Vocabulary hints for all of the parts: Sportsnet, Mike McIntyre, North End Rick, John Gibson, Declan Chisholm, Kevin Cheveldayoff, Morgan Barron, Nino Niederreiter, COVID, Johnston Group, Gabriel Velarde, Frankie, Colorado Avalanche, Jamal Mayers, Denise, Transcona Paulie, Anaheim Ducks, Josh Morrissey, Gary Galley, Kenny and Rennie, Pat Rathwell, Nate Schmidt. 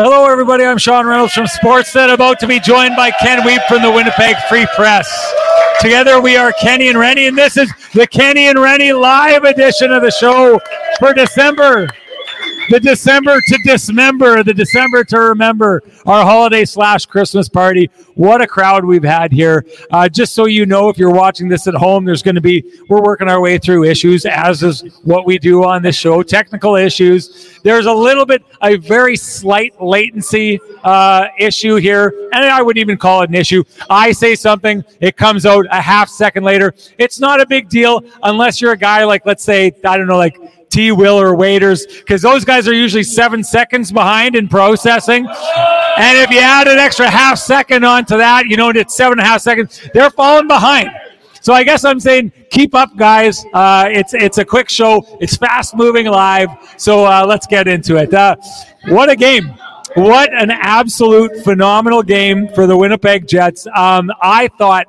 Hello, everybody. I'm Sean Reynolds from Sportsnet, about to be joined by Ken Wiebe from the Winnipeg Free Press. Together we are Kenny and Rennie, and this is the Kenny and Rennie live edition of the show for December. The December to dismember, the December to remember, our holiday/Christmas party. What a crowd we've had here. Just so you know, if you're watching this at home, we're working our way through issues, as is what we do on this show, technical issues. There's a very slight latency issue here, and I wouldn't even call it an issue. I say something, it comes out a half second later. It's not a big deal unless you're a guy like, let's say, I don't know, like T. Will or Waiters, because those guys are usually 7 seconds behind in processing. And if you add an extra half second onto that, it's 7.5 seconds, they're falling behind. So I guess I'm saying, keep up, guys. It's a quick show. It's fast-moving live. So let's get into it. What a game. What an absolute phenomenal game for the Winnipeg Jets. I thought,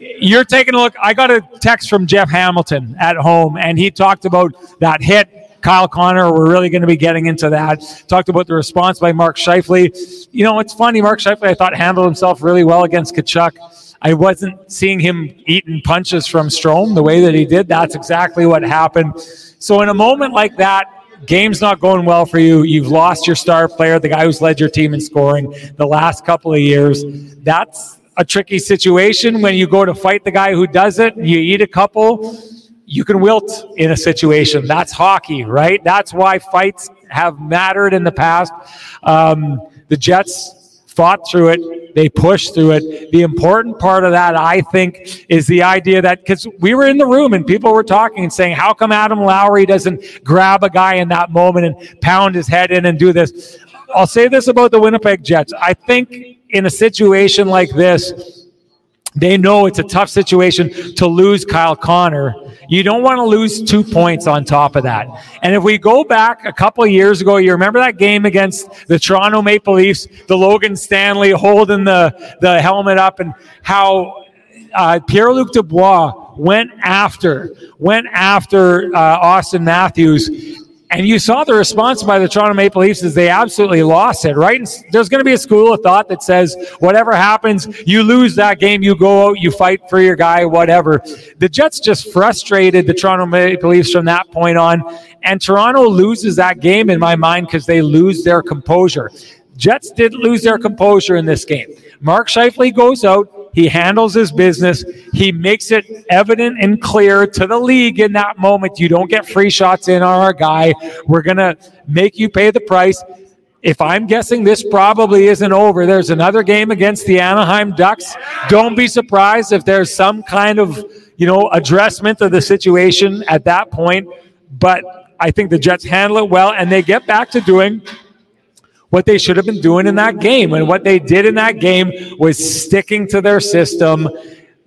you're taking a look. I got a text from Jeff Hamilton at home, and he talked about that hit. Kyle Connor, we're really going to be getting into that. Talked about the response by Mark Scheifele. It's funny. Mark Scheifele, I thought, handled himself really well against Kachuk. I wasn't seeing him eating punches from Strome the way that he did. That's exactly what happened. So in a moment like that, game's not going well for you. You've lost your star player, the guy who's led your team in scoring the last couple of years. That's a tricky situation. When you go to fight the guy who does it, you eat a couple, you can wilt in a situation. That's hockey, right? That's why fights have mattered in the past. The Jets fought through it. They pushed through it. The important part of that, I think, is the idea that, because we were in the room and people were talking and saying, how come Adam Lowry doesn't grab a guy in that moment and pound his head in and do this? I'll say this about the Winnipeg Jets. I think in a situation like this, they know it's a tough situation to lose Kyle Connor. You don't want to lose 2 points on top of that. And if we go back a couple of years ago, you remember that game against the Toronto Maple Leafs, the Logan Stanley holding the helmet up, and how Pierre-Luc Dubois went after Austin Matthews. And you saw the response by the Toronto Maple Leafs is they absolutely lost it, right? And there's going to be a school of thought that says, whatever happens, you lose that game, you go out, you fight for your guy, whatever. The Jets just frustrated the Toronto Maple Leafs from that point on. And Toronto loses that game, in my mind, because they lose their composure. Jets did lose their composure in this game. Mark Scheifele goes out. He handles his business. He makes it evident and clear to the league in that moment, you don't get free shots in on our guy. We're going to make you pay the price. If I'm guessing, this probably isn't over. There's another game against the Anaheim Ducks. Don't be surprised if there's some kind of, addressment of the situation at that point. But I think the Jets handle it well, and they get back to doing what they should have been doing in that game. And what they did in that game was sticking to their system,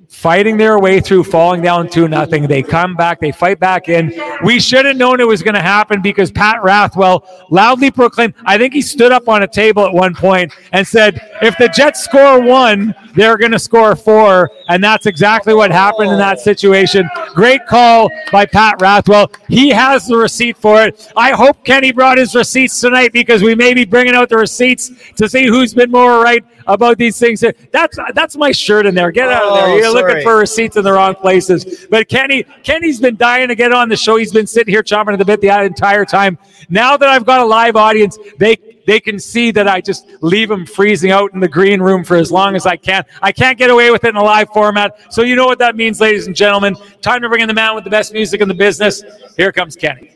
fighting their way through, falling down 2-0. They come back, they fight back in. We should have known it was going to happen, because Pat Rathwell loudly proclaimed, I think he stood up on a table at one point and said, if the Jets score one, they're going to score four. And that's exactly what happened in that situation. Great call by Pat Rathwell. He has the receipt for it. I hope Kenny brought his receipts tonight, because we may be bringing out the receipts to see who's been more right about these things. That's my shirt in there. Get out of there. You're looking for receipts in the wrong places. But Kenny's been dying to get on the show. He's been sitting here chomping at the bit the entire time. Now that I've got a live audience, they can see that I just leave him freezing out in the green room for as long as I can. I can't get away with it in a live format. So you know what that means, ladies and gentlemen. Time to bring in the man with the best music in the business. Here comes Kenny.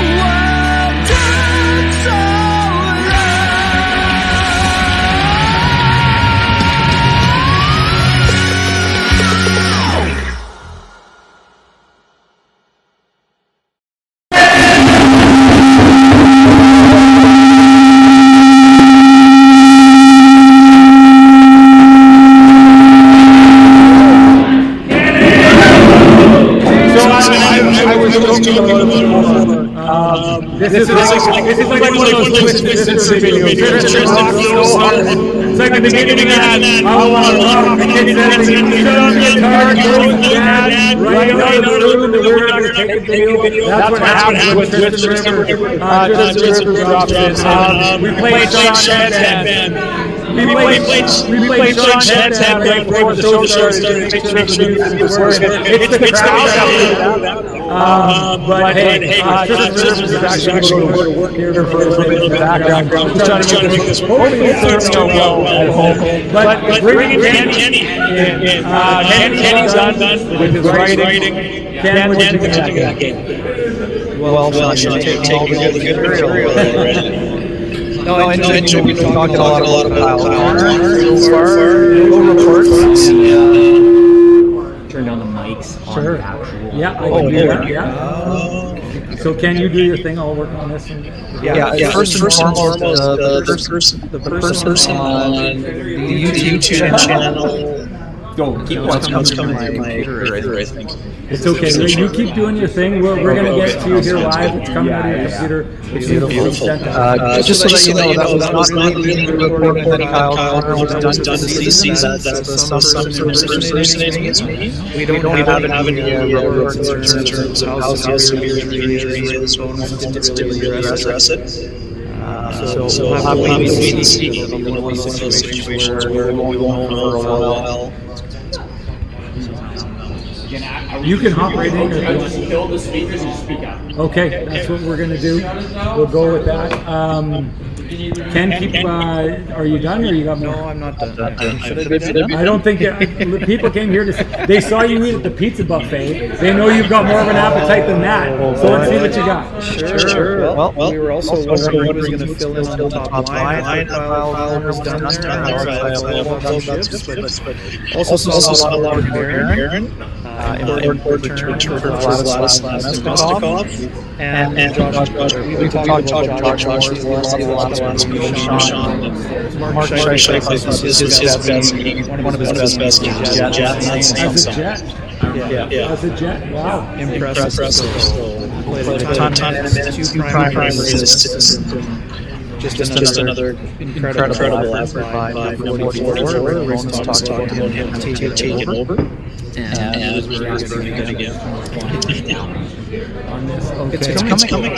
Whoa! We played Sean Chad's half back before the show started to make sure that it was working. It's the crowd out there. But hey, Tristan Rivers is actually going to work here for a little bit of background. He's trying to make this work. It's going well at home. But bringing Kenny in. Kenny's not done with his writing. Ken, what did you think of that game? Well, Sean, taking all the good material already. No, I enjoyed we talked a lot about Kyle Connor so far, little reports, and turned on the mics on the actual. Yeah, I can do that. So can you do your thing? I'll work on this. Yeah. First and foremost, the person on the YouTube channel. Don't keep watching what's coming to my computer, I think. It's okay. You keep doing your thing. We're going to get to you here live. It's coming out of your computer. It's beautiful. Just so that you know, that was not leading to a report that Kyle Connor was done to see the season. That's the against me. We don't even have any reports in terms of how severe the injury is going on. It's still here address it. So I'm happy to wait and see. It'll be one of those situations where we won't know for a while. You can hop right in. Just kill the speakers and speak out. Okay, that's what we're going to do. We'll go with that. Ken, are you done or you got more? No, I'm not done. I don't think people came here to see. They saw you eat at the pizza buffet. They know you've got more of an appetite than that. So let's see what you got. Sure. Well, we were also wondering if fill in the top line. Kyle was done there. Also saw Logan Barron. Important return for Vladislav Namestnikov and Josh. We talked about Josh Morrissey, Mark Scheifele is his best game, one of his best games. As a Jet, wow, impressive. Played a ton of minutes, two prime assists. Just another incredible effort by number 44. Rick Bowness talked about him taking over. And it's really good again. It's coming.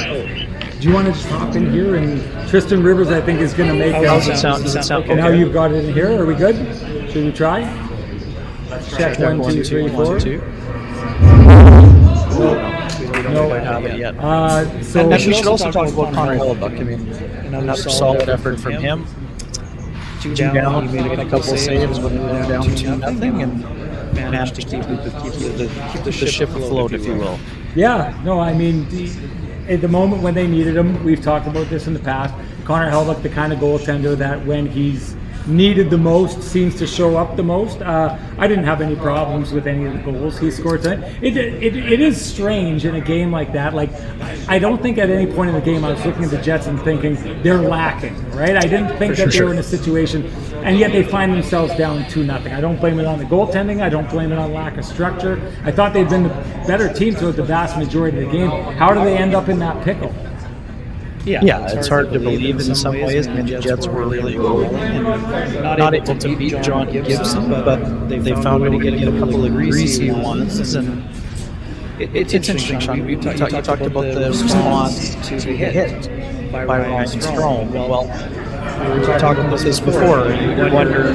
Do you want to just hop in here? And Tristan Rivers, I think, is going to make it. Does it sound okay? Now you've got it in here. Are we good? Should we try? Check 1, 2, 3, 4. No, we don't have it yet. And we should also talk about Connor Hellebuyck. I mean, another solid effort from him. 2 down, he made a couple saves when they were down 2-0, and managed to keep the ship afloat, if you will. Yeah, no, I mean, at the moment when they needed him, we've talked about this in the past, Connor Hellebuyck, the kind of goaltender that when he's needed the most, seems to show up the most. I didn't have any problems with any of the goals he scored tonight. It is strange in a game like that. Like, I don't think at any point in the game I was looking at the Jets and thinking they're lacking, right? I didn't think they were in a situation, and yet they find themselves down 2-0. I don't blame it on the goaltending. I don't blame it on lack of structure. I thought they'd been the better team throughout the vast majority of the game. How do they end up in that pickle? Yeah, it's hard to believe in some ways. And the Jets were really good, not able to beat John Gibson, but they found a way to get a couple of greasy ones. And it's interesting, Sean. You talked about the response to the hit by Ryan Strome. Well, we talked about this before. You wonder,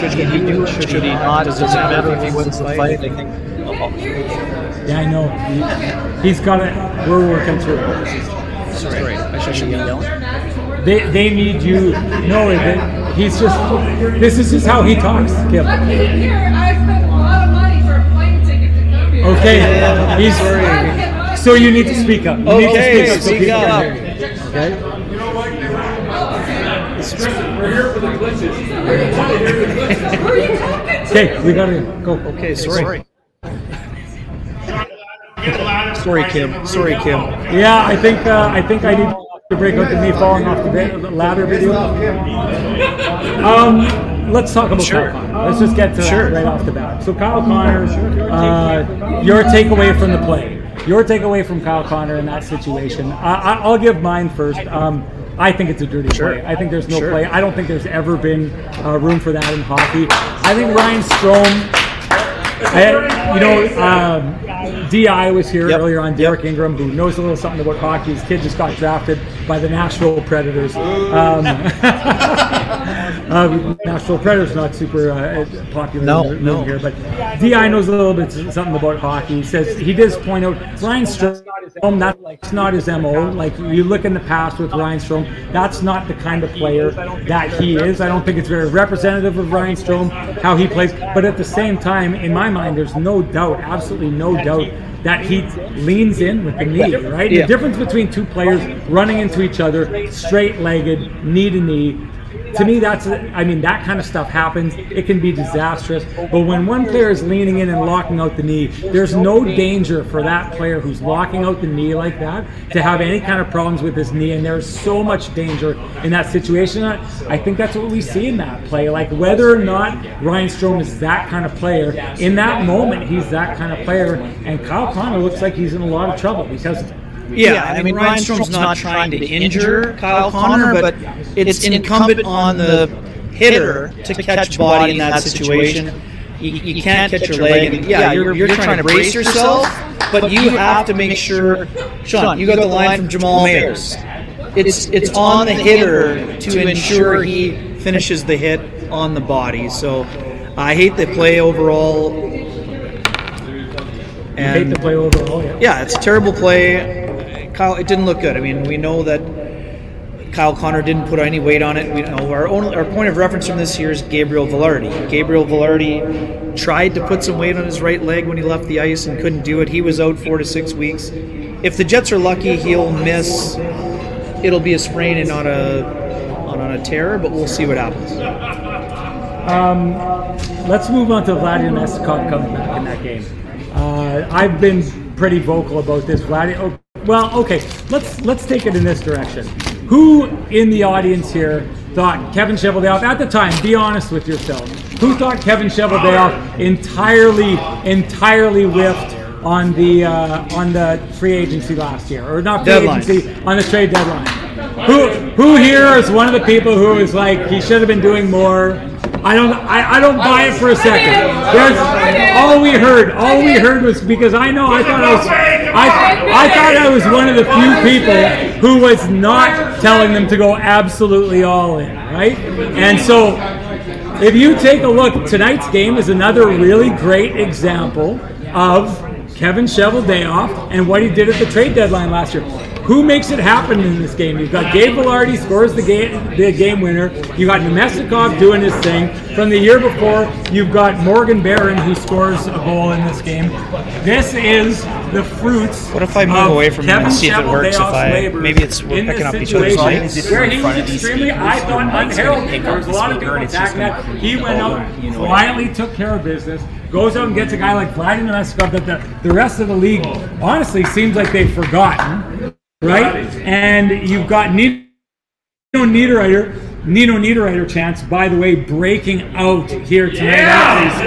should he do it? Should he not? Does it matter if he wins the fight? I think. Yeah, I know. He's got it. We're working through it. Sorry. I should be yelling. They need you. No, he's just. This is just how he talks. Kip. I came here. I spent a lot of money for a plane ticket to come here. Okay. He's. So you need to speak up. You need to speak up. Okay. You know what? We're here for the glitches. Where are you talking to? Okay, we gotta go. Okay, sorry. Sorry, Kim. Yeah, I think I need to break out to me falling off the ladder video. Let's talk about Kyle Connor. Let's just get to that right off the bat. So Kyle Connor, your takeaway from the play. Your takeaway from Kyle Connor in that situation? I'll give mine first. I think it's a dirty play. I think there's no play. I don't think there's ever been room for that in hockey. I think Ryan Strome... DI was here earlier on, Derek Ingram, who knows a little something about hockey. His kid just got drafted by the Nashville Predators. Nashville Predators not super popular in the room here, but DI knows a little bit something about hockey. He says, he does point out, Ryan Strome, that's not his MO. Like, you look in the past with Ryan Strome, that's not the kind of player that he is. I don't think it's very representative of Ryan Strome, how he plays. But at the same time, in my mind, there's no doubt, absolutely no doubt, that he leans in with the knee, right? Yeah. The difference between two players running into each other, straight-legged, knee-to-knee, to me, that kind of stuff happens. It can be disastrous. But when one player is leaning in and locking out the knee, there's no danger for that player who's locking out the knee like that to have any kind of problems with his knee. And there's so much danger in that situation. I think that's what we see in that play. Like, whether or not Ryan Strome is that kind of player, in that moment, he's that kind of player. And Kyle Connor looks like he's in a lot of trouble because of it. Yeah, I mean, Ryan Strome's not trying to injure Kyle Connor, but it's incumbent on the hitter to catch body in that situation. You can't catch your leg, and you're trying to brace yourself, but you have to make sure. Sean, you got the line from Jamal Mayers. It's on the hitter to ensure he finishes the hit on the body. So I hate the play overall. And hate the play overall, yeah, it's a terrible play. Kyle, it didn't look good. I mean, we know that Kyle Connor didn't put any weight on it. We know our point of reference from this year is Gabriel Velarde. Gabriel Velarde tried to put some weight on his right leg when he left the ice and couldn't do it. He was out 4 to 6 weeks. If the Jets are lucky, he'll miss. It'll be a sprain and not a tear, but we'll see what happens. Let's move on to Vladislav Namestnikov coming back in that game. I've been pretty vocal about this. Well, okay, let's take it in this direction. Who in the audience here thought Kevin Cheveldayoff, at the time, be honest with yourself, who thought Kevin Cheveldayoff entirely whiffed on the free agency last year? Or not free agency, on the trade deadline. Who here is one of the people who is like, he should have been doing more? I don't buy it for a second. All we heard was, because I thought I was one of the few people who was not telling them to go absolutely all in, right? And so, if you take a look, tonight's game is another really great example of Kevin Cheveldayoff and what he did at the trade deadline last year. Who makes it happen in this game? You've got Gabe Vilardi scores the game winner. You've got Namestnikov doing his thing. From the year before, you've got Morgan Barron who scores a goal in this game. This is the fruits. What if I move away from him and see if it works? Maybe it's we're picking up each other's lines. Where he was extremely, I thought, unheralded. There was a lot of people attacking that. He went out, quietly took care of business, goes out and gets a guy like Vladislav Namestnikov that the rest of the league honestly seems like they've forgotten. Right? And you've got Nino Niederreiter chance, by the way, breaking out here tonight. Yeah!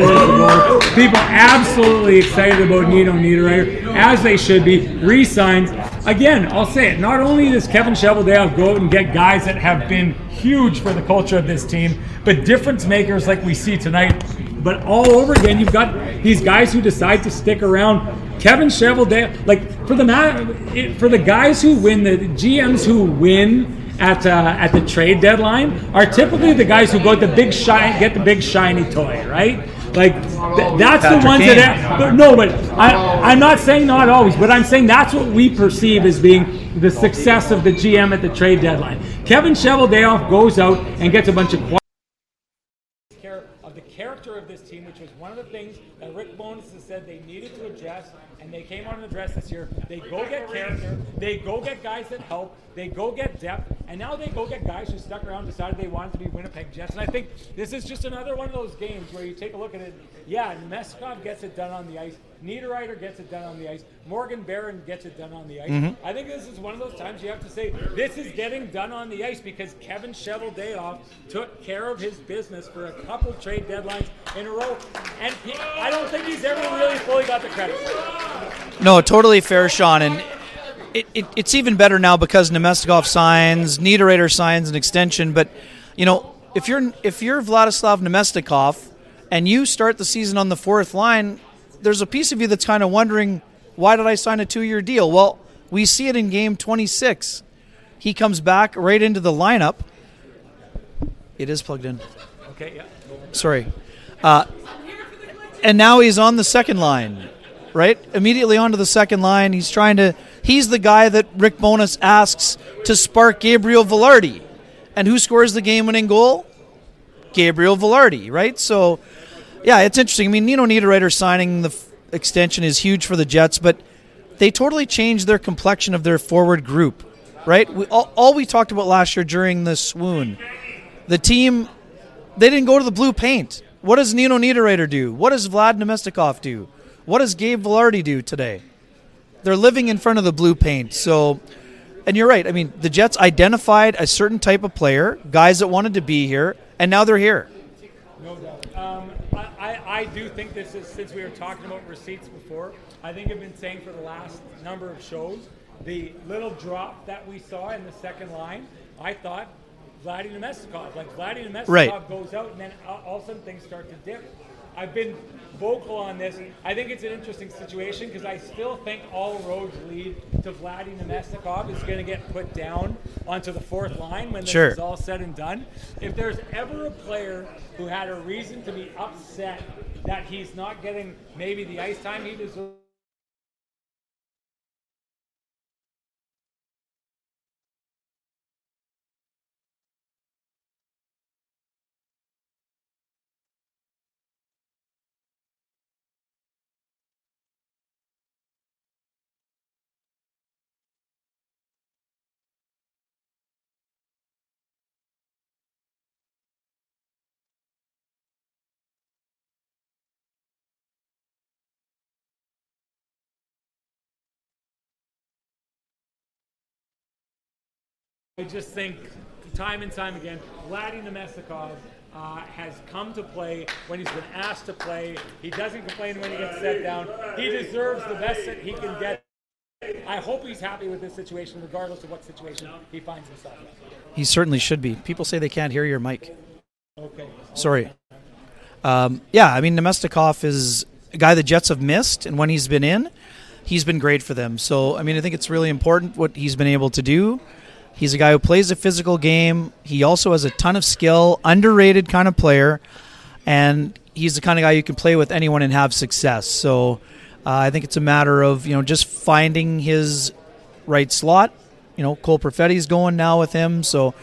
People absolutely excited about Nino Niederreiter, as they should be. Re-signs. Again, I'll say it, not only does Kevin Cheveldayoff go out and get guys that have been huge for the culture of this team, but difference makers like we see tonight. But all over again, you've got these guys who decide to stick around. Kevin Cheveldayoff, for the guys who win, the GMs who win at the trade deadline are typically the guys who go get the big shiny toy, right? Like that's Patrick the ones Kane. That. But I'm not saying not always, but I'm saying that's what we perceive as being the success of the GM at the trade deadline. Kevin Cheveldayoff goes out and gets a bunch of. Character of this team, which was one of the things that Rick Bowness has said they needed to address, and they came on and addressed this year. They go get character, they go get guys that help, they go get depth, and now they go get guys who stuck around and decided they wanted to be Winnipeg Jets. And I think this is just another one of those games where you take a look at it. Yeah, Namestnikov gets it done on the ice. Niederreiter gets it done on the ice. Morgan Barron gets it done on the ice. Mm-hmm. I think this is one of those times you have to say, this is getting done on the ice because Kevin Cheveldayoff took care of his business for a couple trade deadlines in a row. And I don't think he's ever really fully got the credit. No, totally fair, Sean. And it's even better now because Namestnikov signs, Niederreiter signs an extension. But, you know, if you're Vladislav Namestnikov and you start the season on the fourth line, there's a piece of you that's kind of wondering, why did I sign a 2-year deal? Well, we see it in game 26. He comes back right into the lineup. It is plugged in. Okay, yeah. Sorry. And now he's on the second line, right? Immediately onto the second line. He's the guy that Rick Bowness asks to spark Gabriel Velarde. And who scores the game-winning goal? Gabriel Velarde, right? So, yeah, it's interesting. I mean, Nino Niederreiter signing the extension is huge for the Jets, but they totally changed their complexion of their forward group, right? We talked about last year during the swoon, the team, they didn't go to the blue paint. What does Nino Niederreiter do? What does Vlad Namestnikov do? What does Gabe Vilardi do today? They're living in front of the blue paint. So, and you're right. I mean, the Jets identified a certain type of player, guys that wanted to be here, and now they're here. No doubt. I do think this is, since we were talking about receipts before, I think I've been saying for the last number of shows, the little drop that we saw in the second line, I thought Vladislav Namestnikov right. goes out, and then all of a sudden things start to dip. I've been vocal on this. I think it's an interesting situation because I still think all roads lead to Vladi Namestnikov is going to get put down onto the fourth line when this is all said and done. If there's ever a player who had a reason to be upset that he's not getting maybe the ice time he deserves, I just think time and time again, Vladi Namestnikov has come to play when he's been asked to play. He doesn't complain when he gets set down. He deserves the best that he can get. I hope he's happy with this situation, regardless of what situation he finds himself in. He certainly should be. People say they can't hear your mic. Okay. Sorry. Yeah, I mean, Namestnikov is a guy the Jets have missed, and when he's been in, he's been great for them. So, I mean, I think it's really important what he's been able to do. He's a guy who plays a physical game. He also has a ton of skill, underrated kind of player, and he's the kind of guy you can play with anyone and have success. So I think it's a matter of, you know, just finding his right slot. You know, Cole Perfetti's going now with him. So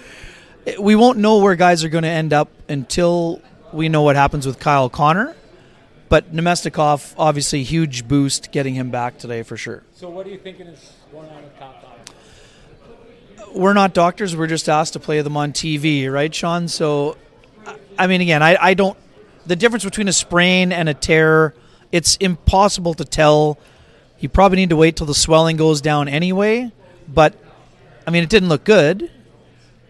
we won't know where guys are going to end up until we know what happens with Kyle Connor. But Namestnikov, obviously, huge boost getting him back today for sure. So what are you thinking is going on with Kyle Connor? We're not doctors. We're just asked to play them on TV, right, Sean? So, I mean, again, I don't... The difference between a sprain and a tear, it's impossible to tell. You probably need to wait till the swelling goes down anyway. But, I mean, it didn't look good.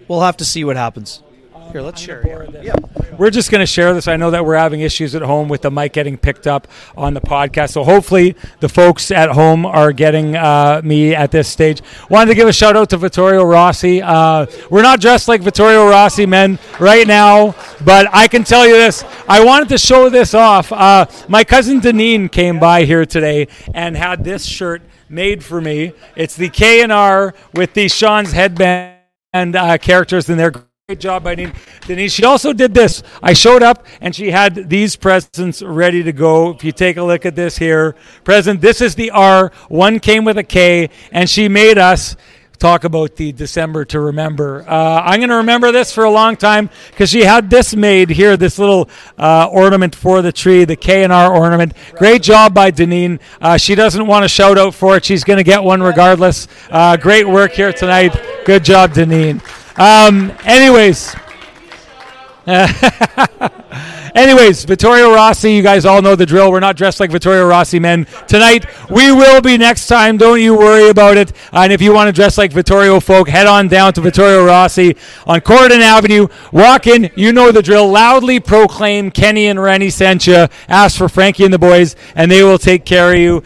We'll have to see what happens. Here, let's share. Yeah. We're just going to share this. I know that we're having issues at home with the mic getting picked up on the podcast, so hopefully the folks at home are getting me at this stage. Wanted to give a shout-out to Vittorio Rossi. We're not dressed like Vittorio Rossi men right now, but I can tell you this. I wanted to show this off. My cousin Denine came by here today and had this shirt made for me. It's the K&R with the Sean's headband characters in their... Great job by Denise. She also did this. I showed up and she had these presents ready to go. If you take a look at this here, present, this is the R. One came with a K, and she made us talk about the December to remember. I'm going to remember this for a long time because she had this made here, this little ornament for the tree, the K&R ornament. Great job by Denine. She doesn't want a shout out for it. She's going to get one regardless. Great work here tonight. Good job, Denine. Anyways, Anyways, Vittorio Rossi, you guys all know the drill. We're not dressed like Vittorio Rossi men tonight. We will be next time. Don't you worry about it. And if you want to dress like Vittorio folk, head on down to Vittorio Rossi on Corridon Avenue. Walk in. You know the drill. Loudly proclaim Kenny and Rennie sent you. Ask for Frankie and the boys, and they will take care of you.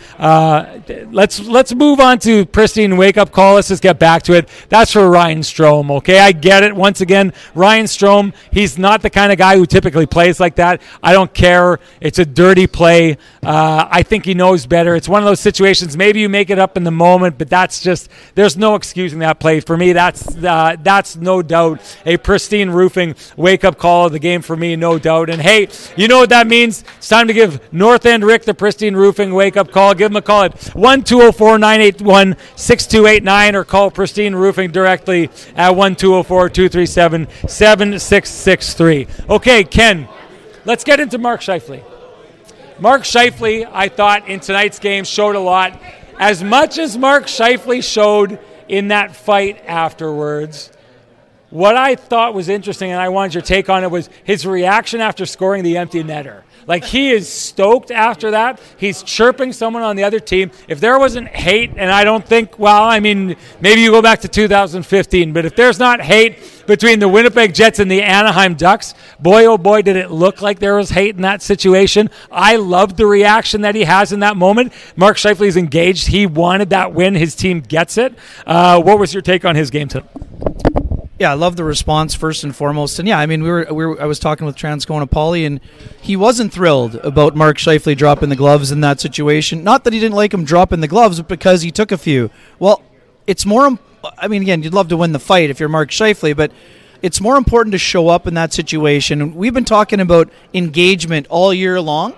Let's move on to Pristine Wake Up Call. Let's just get back to it. That's for Ryan Strome, okay? I get it. Once again, Ryan Strome, he's not the kind of guy who typically plays like that. I don't care. It's a dirty play. I think he knows better. It's one of those situations. Maybe you make it up in the moment, but that's just, there's no excusing that play. For me, that's no doubt a Pristine Roofing wake-up call of the game for me, no doubt. And hey, you know what that means? It's time to give North End Rick the Pristine Roofing wake-up call. Give him a call at 1-204-981-6289 or call Pristine Roofing directly at 1-204-237-7663. Okay, Ken, let's get into Mark Scheifele. Mark Scheifele, I thought, in tonight's game showed a lot. As much as Mark Scheifele showed in that fight afterwards, what I thought was interesting, and I wanted your take on it, was his reaction after scoring the empty netter. Like, he is stoked after that. He's chirping someone on the other team. If there wasn't hate, and I don't think, well, I mean, maybe you go back to 2015, but if there's not hate between the Winnipeg Jets and the Anaheim Ducks, boy, oh boy, did it look like there was hate in that situation. I loved the reaction that he has in that moment. Mark Scheifele is engaged. He wanted that win. His team gets it. What was your take on his game tonight? Yeah, I love the response first and foremost, and yeah, I mean, I was talking with Transcona Paulie, and he wasn't thrilled about Mark Scheifele dropping the gloves in that situation. Not that he didn't like him dropping the gloves, but because he took a few. Well, it's more. I mean, again, you'd love to win the fight if you're Mark Scheifele, but it's more important to show up in that situation. We've been talking about engagement all year long,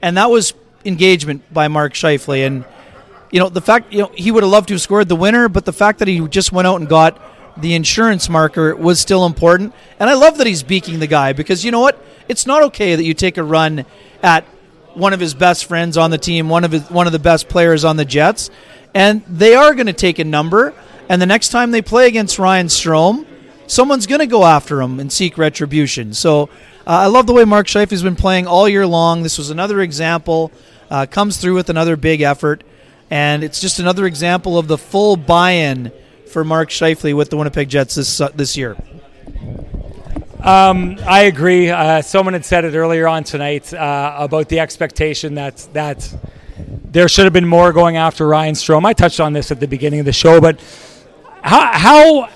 and that was engagement by Mark Scheifele. And you know, the fact, you know, he would have loved to have scored the winner, but the fact that he just went out and got the insurance marker was still important. And I love that he's beaking the guy, because you know what? It's not okay that you take a run at one of his best friends on the team, one of the best players on the Jets, and they are going to take a number. And the next time they play against Ryan Strome, someone's going to go after him and seek retribution. So I love the way Mark Scheifele's been playing all year long. This was another example. Comes through with another big effort, and it's just another example of the full buy-in for Mark Scheifele with the Winnipeg Jets this year. I agree. Someone had said it earlier on tonight about the expectation that there should have been more going after Ryan Strome. I touched on this at the beginning of the show, but how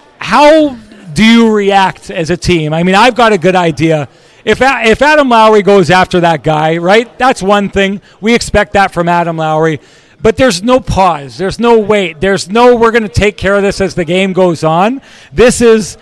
do you react as a team? I mean, I've got a good idea. If Adam Lowry goes after that guy, right? That's one thing. We expect that from Adam Lowry. But there's no pause. There's no wait. There's no we're going to take care of this as the game goes on. This is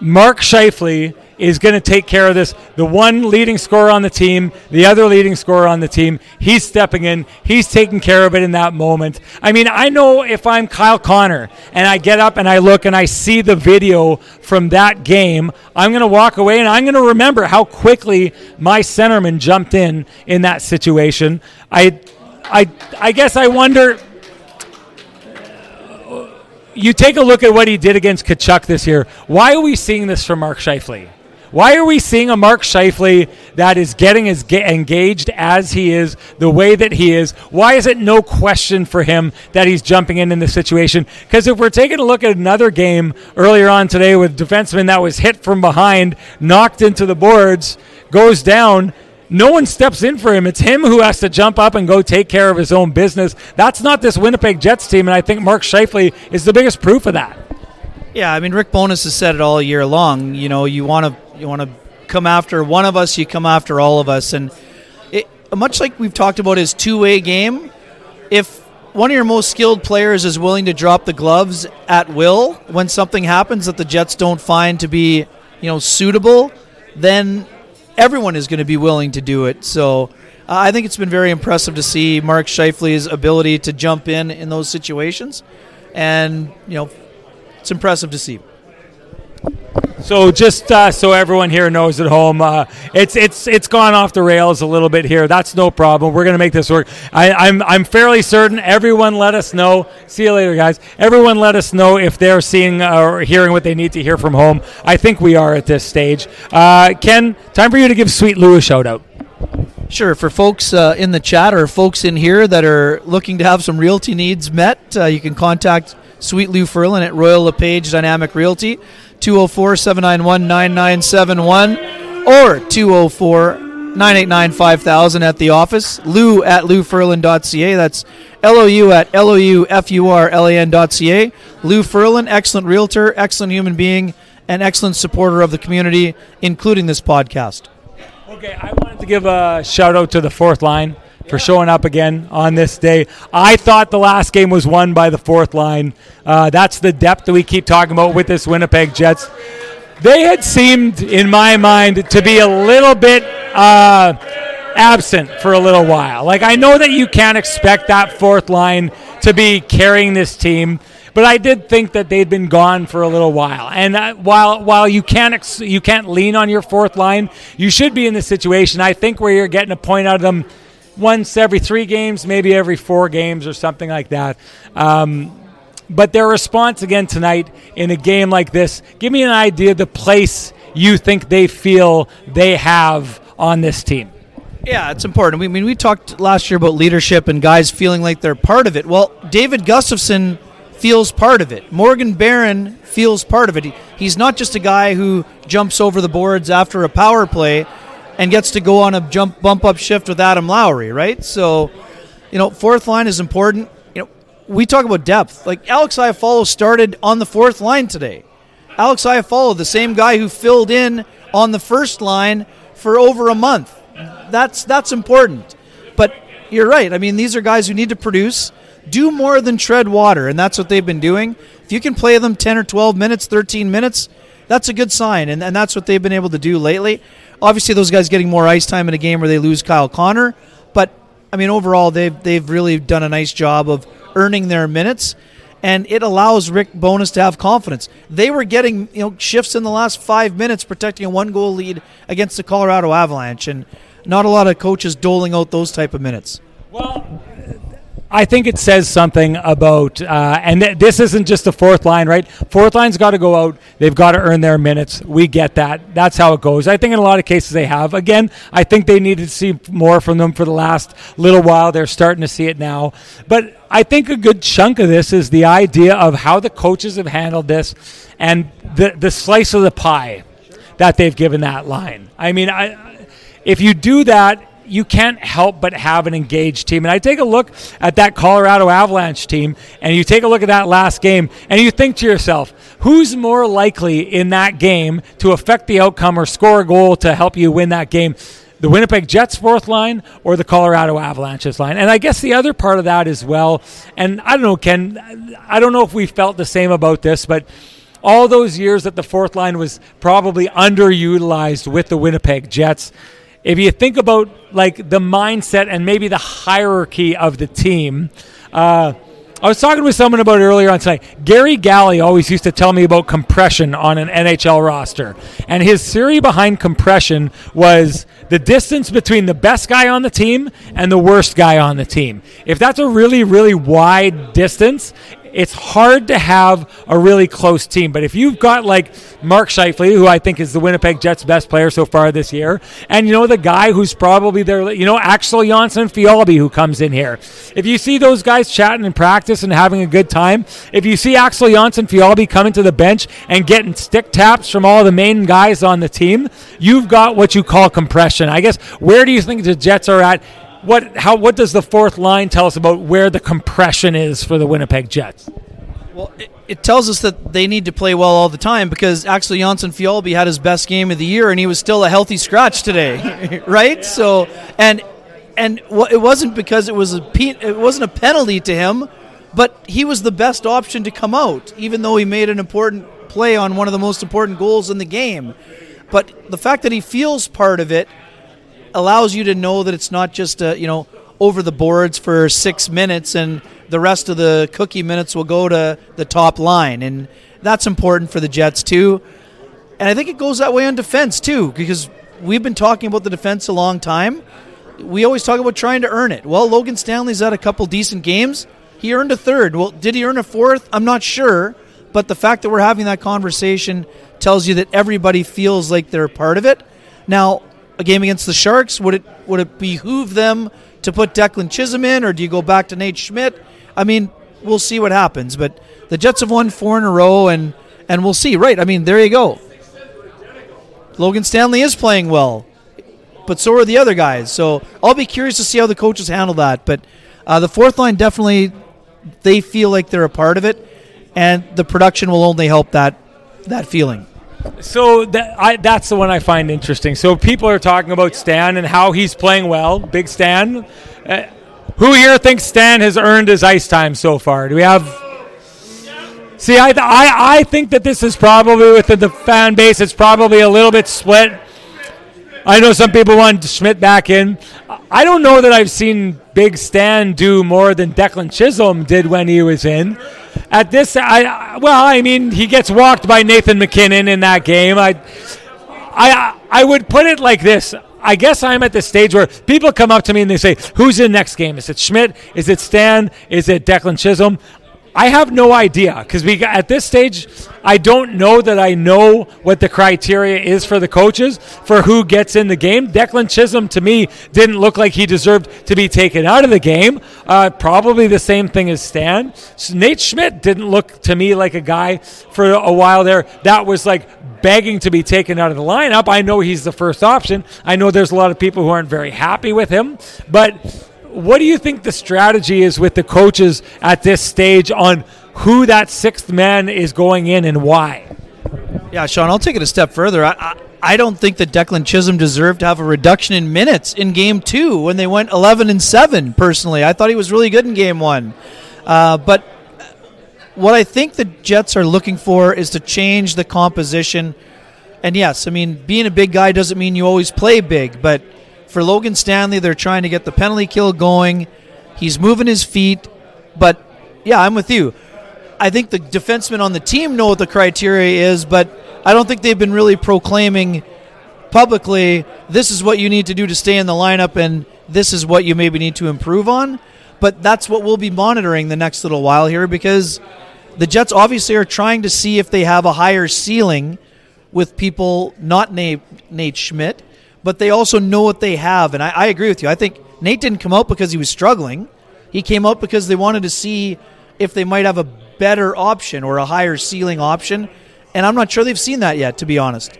Mark Scheifele is going to take care of this. The one leading scorer on the team, the other leading scorer on the team, he's stepping in. He's taking care of it in that moment. I mean, I know if I'm Kyle Connor and I get up and I look and I see the video from that game, I'm going to walk away and I'm going to remember how quickly my centerman jumped in that situation. I guess I wonder, you take a look at what he did against Kachuk this year. Why are we seeing this from Mark Scheifele? Why are we seeing a Mark Scheifele that is getting as engaged as he is, the way that he is? Why is it no question for him that he's jumping in this situation? Because if we're taking a look at another game earlier on today with defenseman that was hit from behind, knocked into the boards, goes down, no one steps in for him. It's him who has to jump up and go take care of his own business. That's not this Winnipeg Jets team, and I think Mark Scheifele is the biggest proof of that. Yeah, I mean, Rick Bowness has said it all year long. You know, you want to come after one of us, you come after all of us. And it, much like we've talked about his two-way game, if one of your most skilled players is willing to drop the gloves at will when something happens that the Jets don't find to be, you know, suitable, then everyone is going to be willing to do it. So I think it's been very impressive to see Mark Scheifele's ability to jump in those situations. And, you know, it's impressive to see. So just so everyone here knows at home, it's gone off the rails a little bit here. That's no problem. We're going to make this work. I'm fairly certain everyone let us know. See you later, guys. Everyone let us know if they're seeing or hearing what they need to hear from home. I think we are at this stage. Ken, time for you to give Sweet Lou a shout-out. Sure. For folks in the chat or folks in here that are looking to have some realty needs met, you can contact Sweet Lou Ferlin at Royal LePage Dynamic Realty, 204-791-9971 or 204-989-5000 at the office. Lou at louferlin.ca. That's L-O-U at L-O-U-F-U-R-L-A-N.ca. Lou Ferlin, excellent realtor, excellent human being, and excellent supporter of the community, including this podcast. Okay, I wanted to give a shout-out to the fourth line for showing up again on this day. I thought the last game was won by the fourth line. That's the depth that we keep talking about with this Winnipeg Jets. They had seemed, in my mind, to be a little bit absent for a little while. Like, I know that you can't expect that fourth line to be carrying this team, but I did think that they'd been gone for a little while. And while you can't lean on your fourth line, you should be in this situation, I think, where you're getting a point out of them once every 3 games, maybe every 4 games or something like that. But their response again tonight in a game like this, give me an idea of the place you think they feel they have on this team. Yeah, it's important. I mean, we talked last year about leadership and guys feeling like they're part of it. Well, David Gustafson feels part of it. Morgan Barron feels part of it. He's not just a guy who jumps over the boards after a power play and gets to go on a bump-up shift with Adam Lowry, right? So, fourth line is important. We talk about depth. Like, Alex Iafallo started on the fourth line today. Alex Iafallo, the same guy who filled in on the first line for over a month. That's important. But you're right. I mean, these are guys who need to produce. Do more than tread water, and that's what they've been doing. If you can play them 10 or 12 minutes, 13 minutes, that's a good sign, and that's what they've been able to do lately. Obviously, those guys getting more ice time in a game where they lose Kyle Connor, but, I mean, overall, they've really done a nice job of earning their minutes, and it allows Rick Bowness to have confidence. They were getting shifts in the last 5 minutes protecting a 1-goal lead against the Colorado Avalanche, and not a lot of coaches doling out those type of minutes. Well, I think it says something about, and this isn't just the fourth line, right? Fourth line's got to go out. They've got to earn their minutes. We get that. That's how it goes. I think in a lot of cases they have. Again, I think they needed to see more from them for the last little while. They're starting to see it now. But I think a good chunk of this is the idea of how the coaches have handled this and the slice of the pie that they've given that line. I mean, if you do that, you can't help but have an engaged team. And I take a look at that Colorado Avalanche team, and you take a look at that last game, and you think to yourself, who's more likely in that game to affect the outcome or score a goal to help you win that game? The Winnipeg Jets' fourth line or the Colorado Avalanche's line? And I guess the other part of that as well, and I don't know, Ken, I don't know if we felt the same about this, but all those years that the fourth line was probably underutilized with the Winnipeg Jets, if you think about like the mindset and maybe the hierarchy of the team, I was talking with someone about it earlier on tonight. Gary Galley always used to tell me about compression on an NHL roster. And his theory behind compression was the distance between the best guy on the team and the worst guy on the team. If that's a really, really wide distance, it's hard to have a really close team. But if you've got like Mark Scheifele, who I think is the Winnipeg Jets' best player so far this year, and the guy who's probably there, Axel Jonsson-Fjällby, who comes in here. If you see those guys chatting in practice and having a good time, if you see Axel Jonsson-Fjällby coming to the bench and getting stick taps from all the main guys on the team, you've got what you call compression. I guess, where do you think the Jets are at? What does the fourth line tell us about where the compression is for the Winnipeg Jets? Well, it tells us that they need to play well all the time, because Axel Jonsson-Fjällby had his best game of the year and he was still a healthy scratch today, right? Yeah. So, it wasn't because it wasn't a penalty to him, but he was the best option to come out, even though he made an important play on one of the most important goals in the game. But the fact that he feels part of it allows you to know that it's not just over the boards for 6 minutes and the rest of the cookie minutes will go to the top line, and that's important for the Jets too. And I think it goes that way on defense too, because we've been talking about the defense a long time. We always talk about trying to earn it. Well, Logan Stanley's had a couple decent games. He earned a third. Well, did he earn a fourth? I'm not sure. But the fact that we're having that conversation tells you that everybody feels like they're a part of it. Now, a game against the Sharks, would it behoove them to put Declan Chisholm in, or do you go back to Nate Schmidt? I mean, we'll see what happens. But the Jets have won 4 in a row, and we'll see. Right, I mean, there you go. Logan Stanley is playing well, but so are the other guys. So I'll be curious to see how the coaches handle that. But the fourth line, definitely, they feel like they're a part of it, and the production will only help that feeling. So that's the one I find interesting. So people are talking about Stan and how he's playing well. Big Stan. Who here thinks Stan has earned his ice time so far? Do we have... See, I think that this is probably, within the fan base, it's probably a little bit split. I know some people want Schmidt back in. I don't know that I've seen Big Stan do more than Declan Chisholm did when he was in. At this, he gets walked by Nathan McKinnon in that game. I would put it like this. I guess I'm at the stage where people come up to me and they say, who's in next game? Is it Schmidt? Is it Stan? Is it Declan Chisholm? I have no idea, because at this stage, I don't know that I know what the criteria is for the coaches for who gets in the game. Declan Chisholm, to me, didn't look like he deserved to be taken out of the game. Probably the same thing as Stan. So Nate Schmidt didn't look to me like a guy for a while there that was like begging to be taken out of the lineup. I know he's the first option. I know there's a lot of people who aren't very happy with him, but... What do you think the strategy is with the coaches at this stage on who that sixth man is going in and why? Yeah, Sean, I'll take it a step further. I don't think that Declan Chisholm deserved to have a reduction in minutes in Game 2 when they went 11-7, personally. I thought he was really good in Game 1. But what I think the Jets are looking for is to change the composition. And yes, I mean, being a big guy doesn't mean you always play big, but... For Logan Stanley, they're trying to get the penalty kill going. He's moving his feet. But, yeah, I'm with you. I think the defensemen on the team know what the criteria is, but I don't think they've been really proclaiming publicly, this is what you need to do to stay in the lineup and this is what you maybe need to improve on. But that's what we'll be monitoring the next little while here, because the Jets obviously are trying to see if they have a higher ceiling with people not Nate Schmidt. But they also know what they have, and I agree with you. I think Nate didn't come out because he was struggling. He came out because they wanted to see if they might have a better option or a higher ceiling option, and I'm not sure they've seen that yet, to be honest.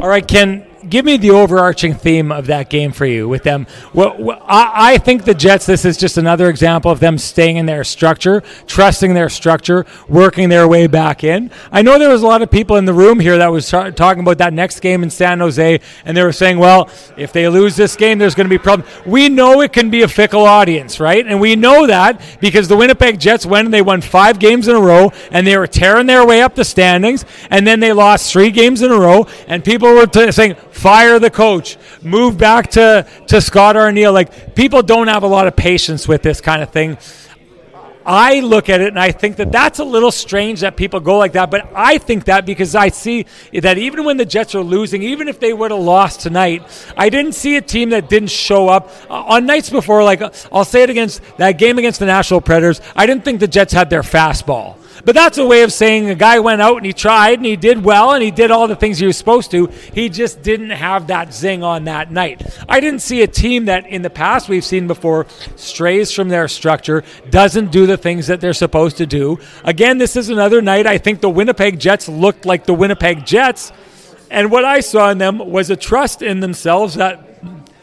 All right, Ken, give me the overarching theme of that game for you with them. Well, I think the Jets, this is just another example of them staying in their structure, trusting their structure, working their way back in. I know there was a lot of people in the room here that was talking about that next game in San Jose, and they were saying, well, if they lose this game, there's going to be problems. We know it can be a fickle audience, right? And we know that because the Winnipeg Jets won 5 games in a row, and they were tearing their way up the standings, and then they lost 3 games in a row, and people were saying, fire the coach, move back to Scott Arneal. Like, people don't have a lot of patience with this kind of thing. I look at it and I think that that's a little strange that people go like that, but I think that because I see that even when the Jets are losing, even if they would have lost tonight, I didn't see a team that didn't show up. On nights before, like I'll say it against that game against the Nashville Predators, I didn't think the Jets had their fastball. But that's a way of saying a guy went out and he tried and he did well and he did all the things he was supposed to. He just didn't have that zing on that night. I didn't see a team that in the past we've seen before strays from their structure, doesn't do the things that they're supposed to do. Again, this is another night I think the Winnipeg Jets looked like the Winnipeg Jets. And what I saw in them was a trust in themselves that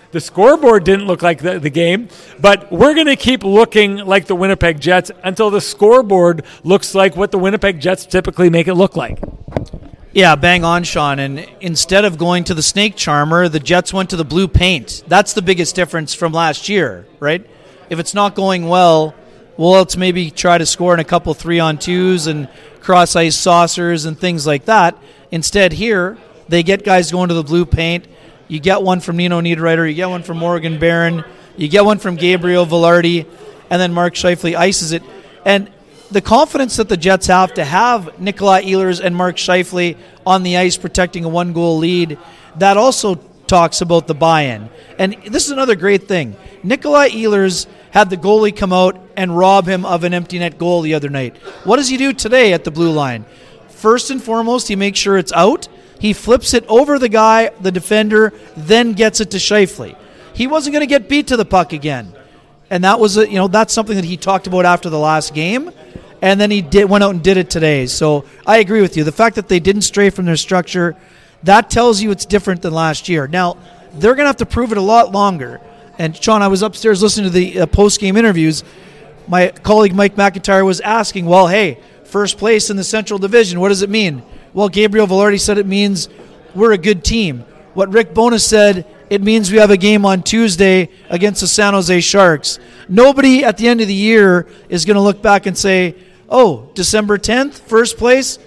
the scoreboard didn't look like the game, but we're going to keep looking like the Winnipeg Jets until the scoreboard looks like what the Winnipeg Jets typically make it look like. Yeah, bang on, Sean. And instead of going to the snake charmer, the Jets went to the blue paint. That's the biggest difference from last year, right? If it's not going well, let's maybe try to score in a couple 3-on-2s and cross-ice saucers and things like that. Instead here, they get guys going to the blue paint. You get one from Nino Niederreiter. You get one from Morgan Barron. You get one from Gabriel Velarde. And then Mark Scheifele ices it. And the confidence that the Jets have to have Nikolaj Ehlers and Mark Scheifele on the ice protecting a one-goal lead, that also talks about the buy-in. And this is another great thing. Nikolaj Ehlers had the goalie come out and rob him of an empty net goal the other night. What does he do today at the blue line? First and foremost, he makes sure it's out. He flips it over the guy, the defender, then gets it to Scheifele. He wasn't going to get beat to the puck again. And that was, that's something that he talked about after the last game. And then he went out and did it today. So I agree with you. The fact that they didn't stray from their structure, that tells you it's different than last year. Now, they're going to have to prove it a lot longer. And, Sean, I was upstairs listening to the post-game interviews. My colleague Mike McIntyre was asking, well, hey, first place in the Central Division, what does it mean? Well, Gabriel Velarde said it means we're a good team. What Rick Bowness said, it means we have a game on Tuesday against the San Jose Sharks. Nobody at the end of the year is going to look back and say, oh, December 10th, first place,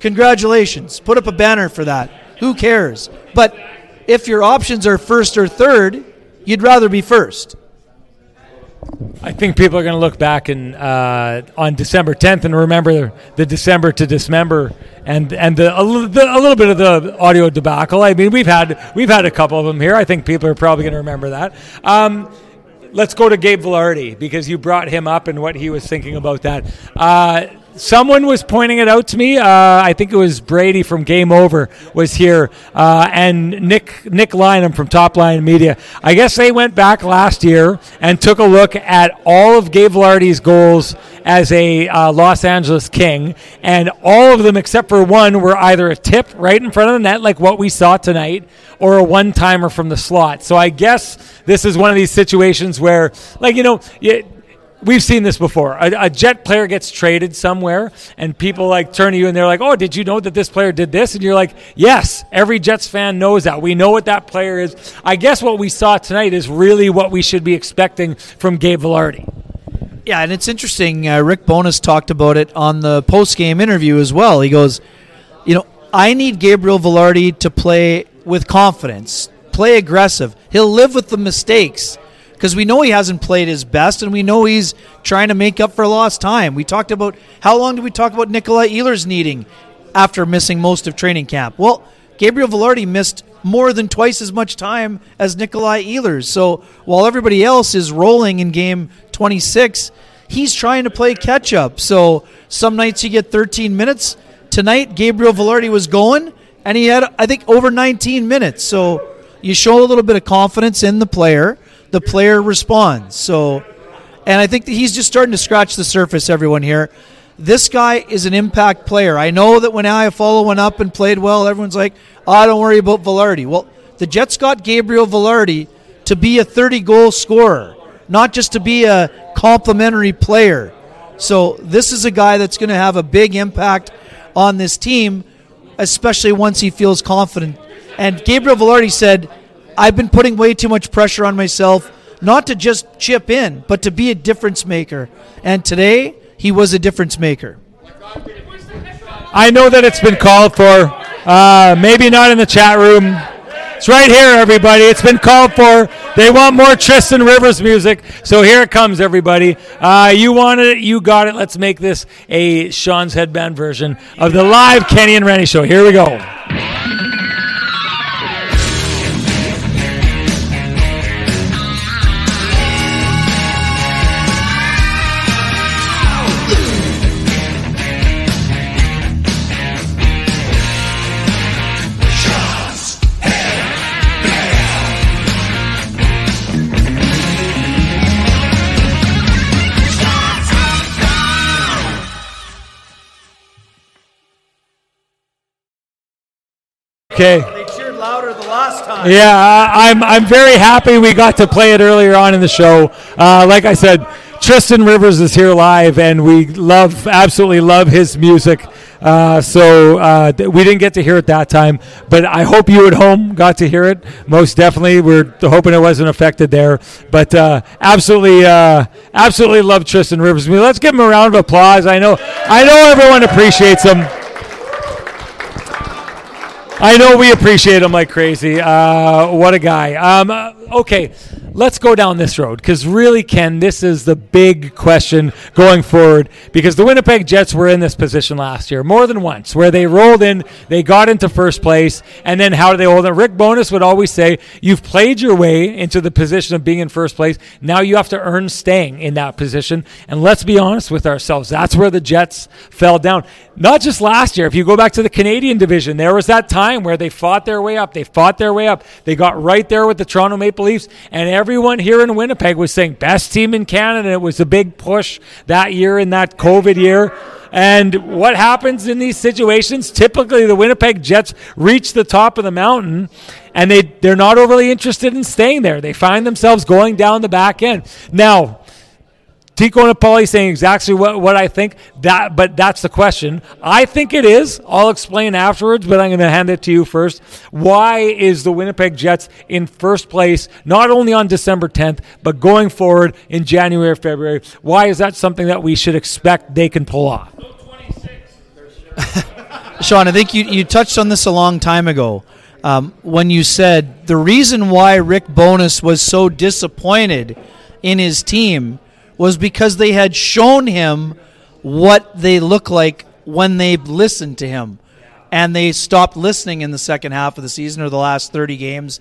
congratulations. Put up a banner for that. Who cares? But if your options are first or third, you'd rather be first. I think people are going to look back and on December 10th and remember the December to Dismember and a little bit of the audio debacle. I mean, we've had a couple of them here. I think people are probably going to remember that. Let's go to Gabe Vilardi, because you brought him up and what he was thinking about that. Someone was pointing it out to me. I think it was Brady from Game Over was here, and Nick Lynam from Top Line Media. I guess they went back last year and took a look at all of Gabe Vilardi's goals as a Los Angeles King, and all of them except for one were either a tip right in front of the net, like what we saw tonight, or a one-timer from the slot. So I guess this is one of these situations where, we've seen this before. A Jet player gets traded somewhere, and people turn to you and they're like, oh, did you know that this player did this? And you're like, yes, every Jets fan knows that. We know what that player is. I guess what we saw tonight is really what we should be expecting from Gabe Vilardi. Yeah, and it's interesting. Rick Bowness talked about it on the post-game interview as well. He goes, I need Gabriel Vilardi to play with confidence, play aggressive. He'll live with the mistakes, because we know he hasn't played his best, and we know he's trying to make up for lost time. We talked about, how long did we talk about Nikolaj Ehlers needing after missing most of training camp? Well, Gabriel Velarde missed more than twice as much time as Nikolaj Ehlers. So while everybody else is rolling in game 26, he's trying to play catch-up. So some nights you get 13 minutes. Tonight, Gabriel Velarde was going, and he had, I think, over 19 minutes. So you show a little bit of confidence in the player. The player responds. So, and I think that he's just starting to scratch the surface, everyone here. This guy is an impact player. I know that when Iafallo went up and played well, everyone's like, don't worry about Vilardi. Well, the Jets got Gabriel Vilardi to be a 30-goal scorer, not just to be a complimentary player. So this is a guy that's going to have a big impact on this team, especially once he feels confident. And Gabriel Vilardi said, I've been putting way too much pressure on myself, not to just chip in, but to be a difference maker. And today, he was a difference maker. I know that it's been called for. Maybe not in the chat room. It's right here, everybody. It's been called for. They want more Tristan Rivers music. So here it comes, everybody. You wanted it. You got it. Let's make this a Sean's Headband version of the live Kenny and Rennie show. Here we go. Okay. They cheered louder the last time. Yeah, I'm very happy we got to play it earlier on in the show. Like I said, Tristan Rivers is here live, and we absolutely love his music. So we didn't get to hear it that time, but I hope you at home got to hear it. Most definitely, we're hoping it wasn't affected there. But absolutely love Tristan Rivers. I mean, let's give him a round of applause. I know everyone appreciates him. I know we appreciate him like crazy. What a guy. Okay, let's go down this road, because really, Ken, this is the big question going forward, because the Winnipeg Jets were in this position last year more than once, where they rolled in, they got into first place, and then how do they hold it? Rick Bowness would always say, you've played your way into the position of being in first place. Now you have to earn staying in that position. And let's be honest with ourselves, that's where the Jets fell down. Not just last year. If you go back to the Canadian division, there was that time where they fought their way up. They got right there with the Toronto Maple Leafs, and everyone here in Winnipeg was saying, best team in Canada. It was a big push that year in that COVID year. And what happens in these situations? Typically, the Winnipeg Jets reach the top of the mountain, and they're not overly interested in staying there. They find themselves going down the back end. Now, Transcona Paulie saying exactly what I think, but that's the question. I think it is. I'll explain afterwards, but I'm going to hand it to you first. Why is the Winnipeg Jets in first place, not only on December 10th, but going forward in January or February? Why is that something that we should expect they can pull off? Sean, I think you touched on this a long time ago when you said the reason why Rick Bowness was so disappointed in his team was because they had shown him what they look like when they listened to him. And they stopped listening in the second half of the season, or the last 30 games,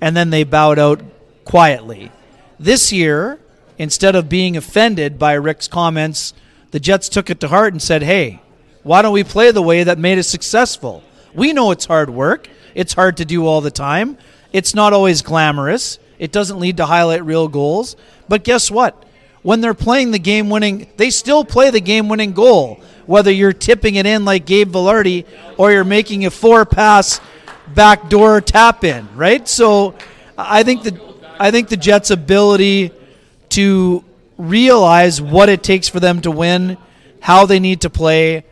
and then they bowed out quietly. This year, instead of being offended by Rick's comments, the Jets took it to heart and said, hey, why don't we play the way that made us successful? We know it's hard work. It's hard to do all the time. It's not always glamorous. It doesn't lead to highlight reel goals. But guess what? When they're playing the game-winning, they still play the game-winning goal, whether you're tipping it in like Gabe Vilardi or you're making a four-pass backdoor tap-in, right? So I think the Jets' ability to realize what it takes for them to win, how they need to play,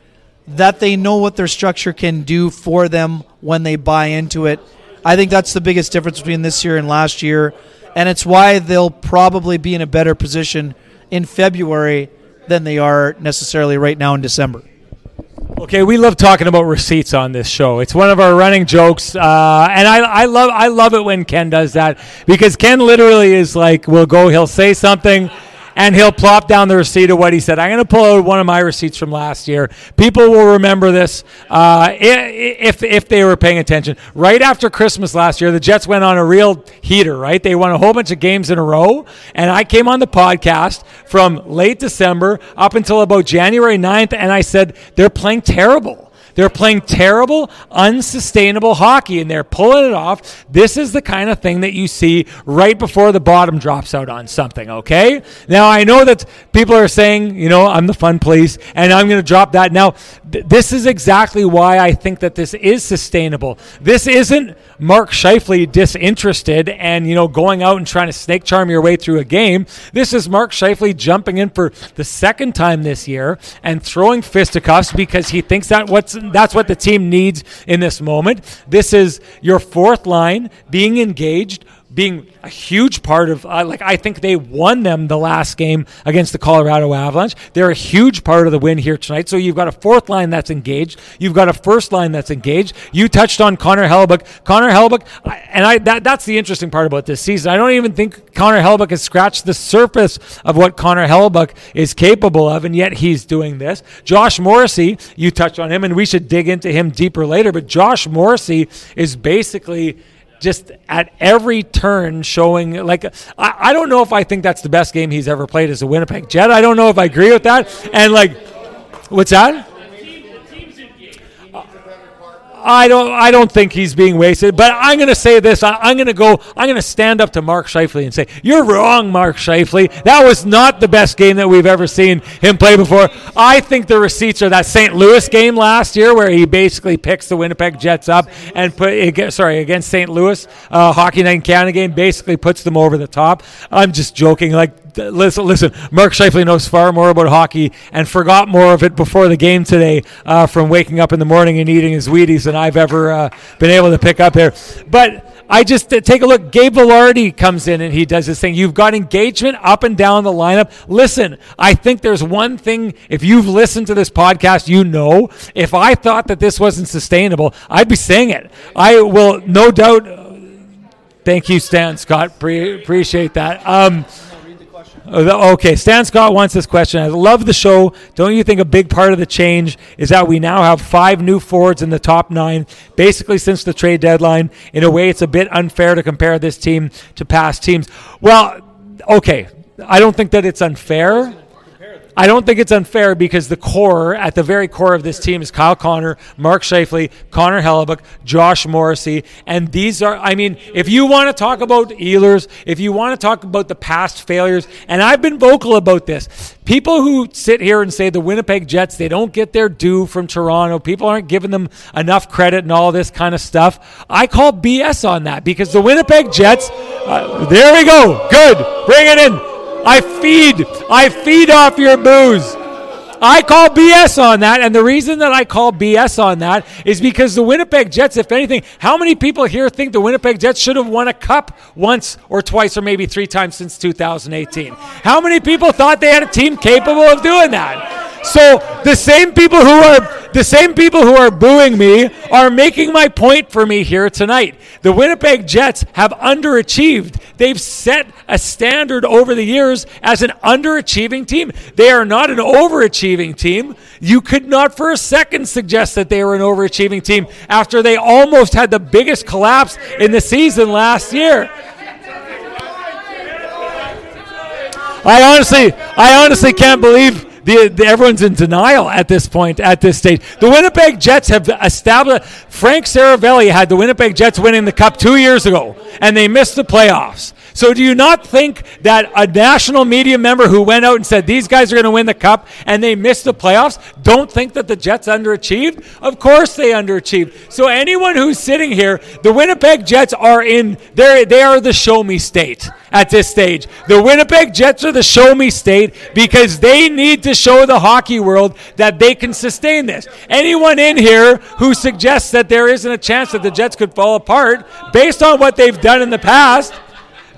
that they know what their structure can do for them when they buy into it. I think that's the biggest difference between this year and last year, and it's why they'll probably be in a better position in February than they are necessarily right now in December. Okay, we love talking about receipts on this show. It's one of our running jokes, and I love it when Ken does that, because Ken literally is like, he'll say something, and he'll plop down the receipt of what he said. I'm going to pull out one of my receipts from last year. People will remember this if they were paying attention. Right after Christmas last year, the Jets went on a real heater, right? They won a whole bunch of games in a row, and I came on the podcast from late December up until about January 9th, and I said, they're playing terrible. They're playing terrible, unsustainable hockey, and they're pulling it off. This is the kind of thing that you see right before the bottom drops out on something, okay? Now, I know that people are saying, I'm the fun police, and I'm going to drop that. Now, this is exactly why I think that this is sustainable. This isn't Mark Scheifele disinterested and, going out and trying to snake charm your way through a game. This is Mark Scheifele jumping in for the second time this year and throwing fisticuffs because he thinks that's what the team needs in this moment. This is your fourth line being engaged, being a huge part of, I think they won them the last game against the Colorado Avalanche. They're a huge part of the win here tonight. So you've got a fourth line that's engaged. You've got a first line that's engaged. You touched on Connor Hellebuyck. That's the interesting part about this season. I don't even think Connor Hellebuyck has scratched the surface of what Connor Hellebuyck is capable of, and yet he's doing this. Josh Morrissey, you touched on him, and we should dig into him deeper later, but Josh Morrissey is basically just at every turn showing, I don't know if I think that's the best game he's ever played as a Winnipeg Jet. I don't know if I agree with that. And what's that? I don't think he's being wasted, but I'm going to say this. I'm going to stand up to Mark Scheifele and say, you're wrong, Mark Scheifele. That was not the best game that we've ever seen him play before. I think the receipts are that St. Louis game last year where he basically picks the Winnipeg Jets up and against St. Louis, Hockey Night in Canada game, basically puts them over the top. I'm just joking. Listen, Mark Scheifele knows far more about hockey and forgot more of it before the game today from waking up in the morning and eating his Wheaties than I've ever been able to pick up here. But I just take a look. Gabe Vilardi comes in and he does this thing. You've got engagement up and down the lineup. Listen, I think there's one thing. If you've listened to this podcast, if I thought that this wasn't sustainable, I'd be saying it. I will no doubt Thank you, Stan Scott. Appreciate that. Okay, Stan Scott wants this question. I love the show. Don't you think a big part of the change is that we now have 5 new forwards in the top 9, basically since the trade deadline? In a way, it's a bit unfair to compare this team to past teams. Well, okay, I don't think that it's unfair. I don't think it's unfair because the core, at the very core of this team, is Kyle Connor, Mark Scheifele, Connor Hellebuyck, Josh Morrissey. And these are, I mean, if you want to talk about Ehlers, if you want to talk about the past failures, and I've been vocal about this, people who sit here and say the Winnipeg Jets, they don't get their due from Toronto, people aren't giving them enough credit and all this kind of stuff, I call BS on that, because the Winnipeg Jets, there we go, good, bring it in. I feed off your booze. I call BS on that, and the reason that I call BS on that is because the Winnipeg Jets, if anything, how many people here think the Winnipeg Jets should have won a cup once or twice or maybe 3 times since 2018? How many people thought they had a team capable of doing that? So the same people who are booing me are making my point for me here tonight. The Winnipeg Jets have underachieved. They've set a standard over the years as an underachieving team. They are not an overachieving team. You could not for a second suggest that they were an overachieving team after they almost had the biggest collapse in the season last year. I honestly can't believe everyone's in denial at this point, at this stage. The Winnipeg Jets have established... Frank Saravelli had the Winnipeg Jets winning the Cup 2 years ago, and they missed the playoffs. So do you not think that a national media member who went out and said, these guys are going to win the Cup, and they missed the playoffs, don't think that the Jets underachieved? Of course they underachieved. So anyone who's sitting here, the Winnipeg Jets are they are the show-me state at this stage. The Winnipeg Jets are the show-me state because they need to show the hockey world that they can sustain this. Anyone in here who suggests that there isn't a chance that the Jets could fall apart based on what they've done in the past,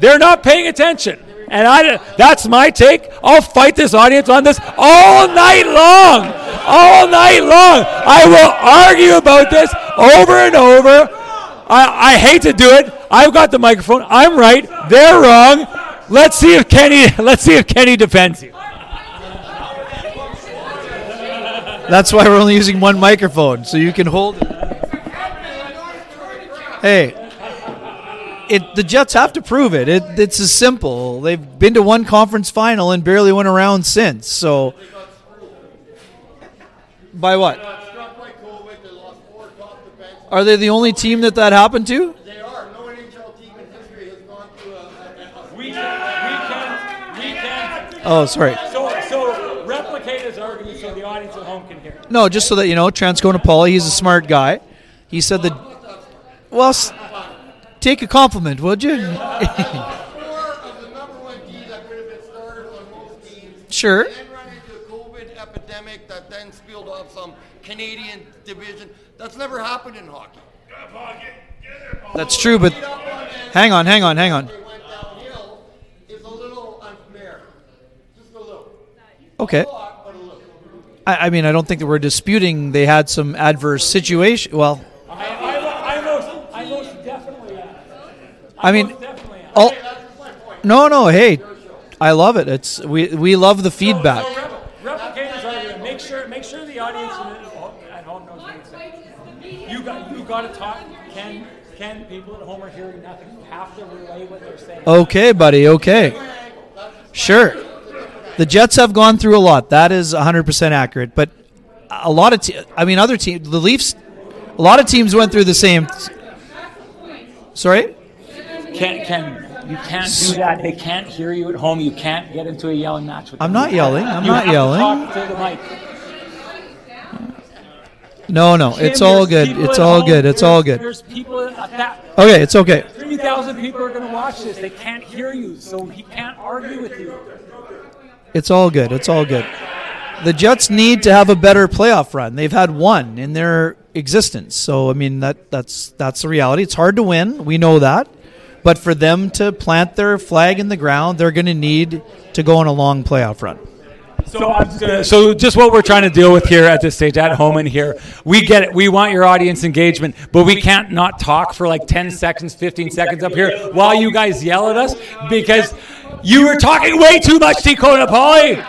they're not paying attention. And that's my take. I'll fight this audience on this all night long. All night long. I will argue about this over and over. I hate to do it. I've got the microphone. I'm right. They're wrong. Let's see if Kenny defends you. That's why we're only using one microphone, so you can hold it. Hey, the Jets have to prove it. It's as simple. They've been to one conference final and barely went around since. So, by what? Are they the only team that happened to? They are. No NHL team in history has gone through a weekend. Oh, sorry. So replicate his argument so the audience at home can hear. No, just so that you know, Transcona Paulie, he's a smart guy. He said that. Well, take a compliment, would you? Sure. And run into a COVID epidemic that then spilled off some Canadian division. That's never happened in hockey. That's true, but hang on. It's a little unfair. Just a little. Okay. I mean, I don't think that we're disputing they had some adverse situation. Well, I mean, no, hey, I love it. It's we love the feedback. Replicators are going to make sure the audience at home knows what you're saying. You got to talk. Can people at home are hearing nothing? You have to relay what they're saying. Okay, buddy. Okay, sure. The Jets have gone through a lot. That is 100% accurate. But a lot of other teams, the Leafs, a lot of teams went through the same. Sorry. You can't do that. They can't hear you at home. You can't get into a yelling match with them. I'm not yelling. Talk to the mic. No. It's all good. It's all good. There's people at that. Okay, it's okay. 3,000 people are going to watch this. They can't hear you, so he can't argue with you. It's all good. The Jets need to have a better playoff run. They've had one in their existence. So, I mean, that's the reality. It's hard to win. We know that. But for them to plant their flag in the ground, they're going to need to go on a long playoff run. So just what we're trying to deal with here at this stage, at home and here, we get it. We want your audience engagement, but we can't not talk for like 10 seconds, 15 seconds up here while you guys yell at us because you were talking way too much, Transcona Paulie.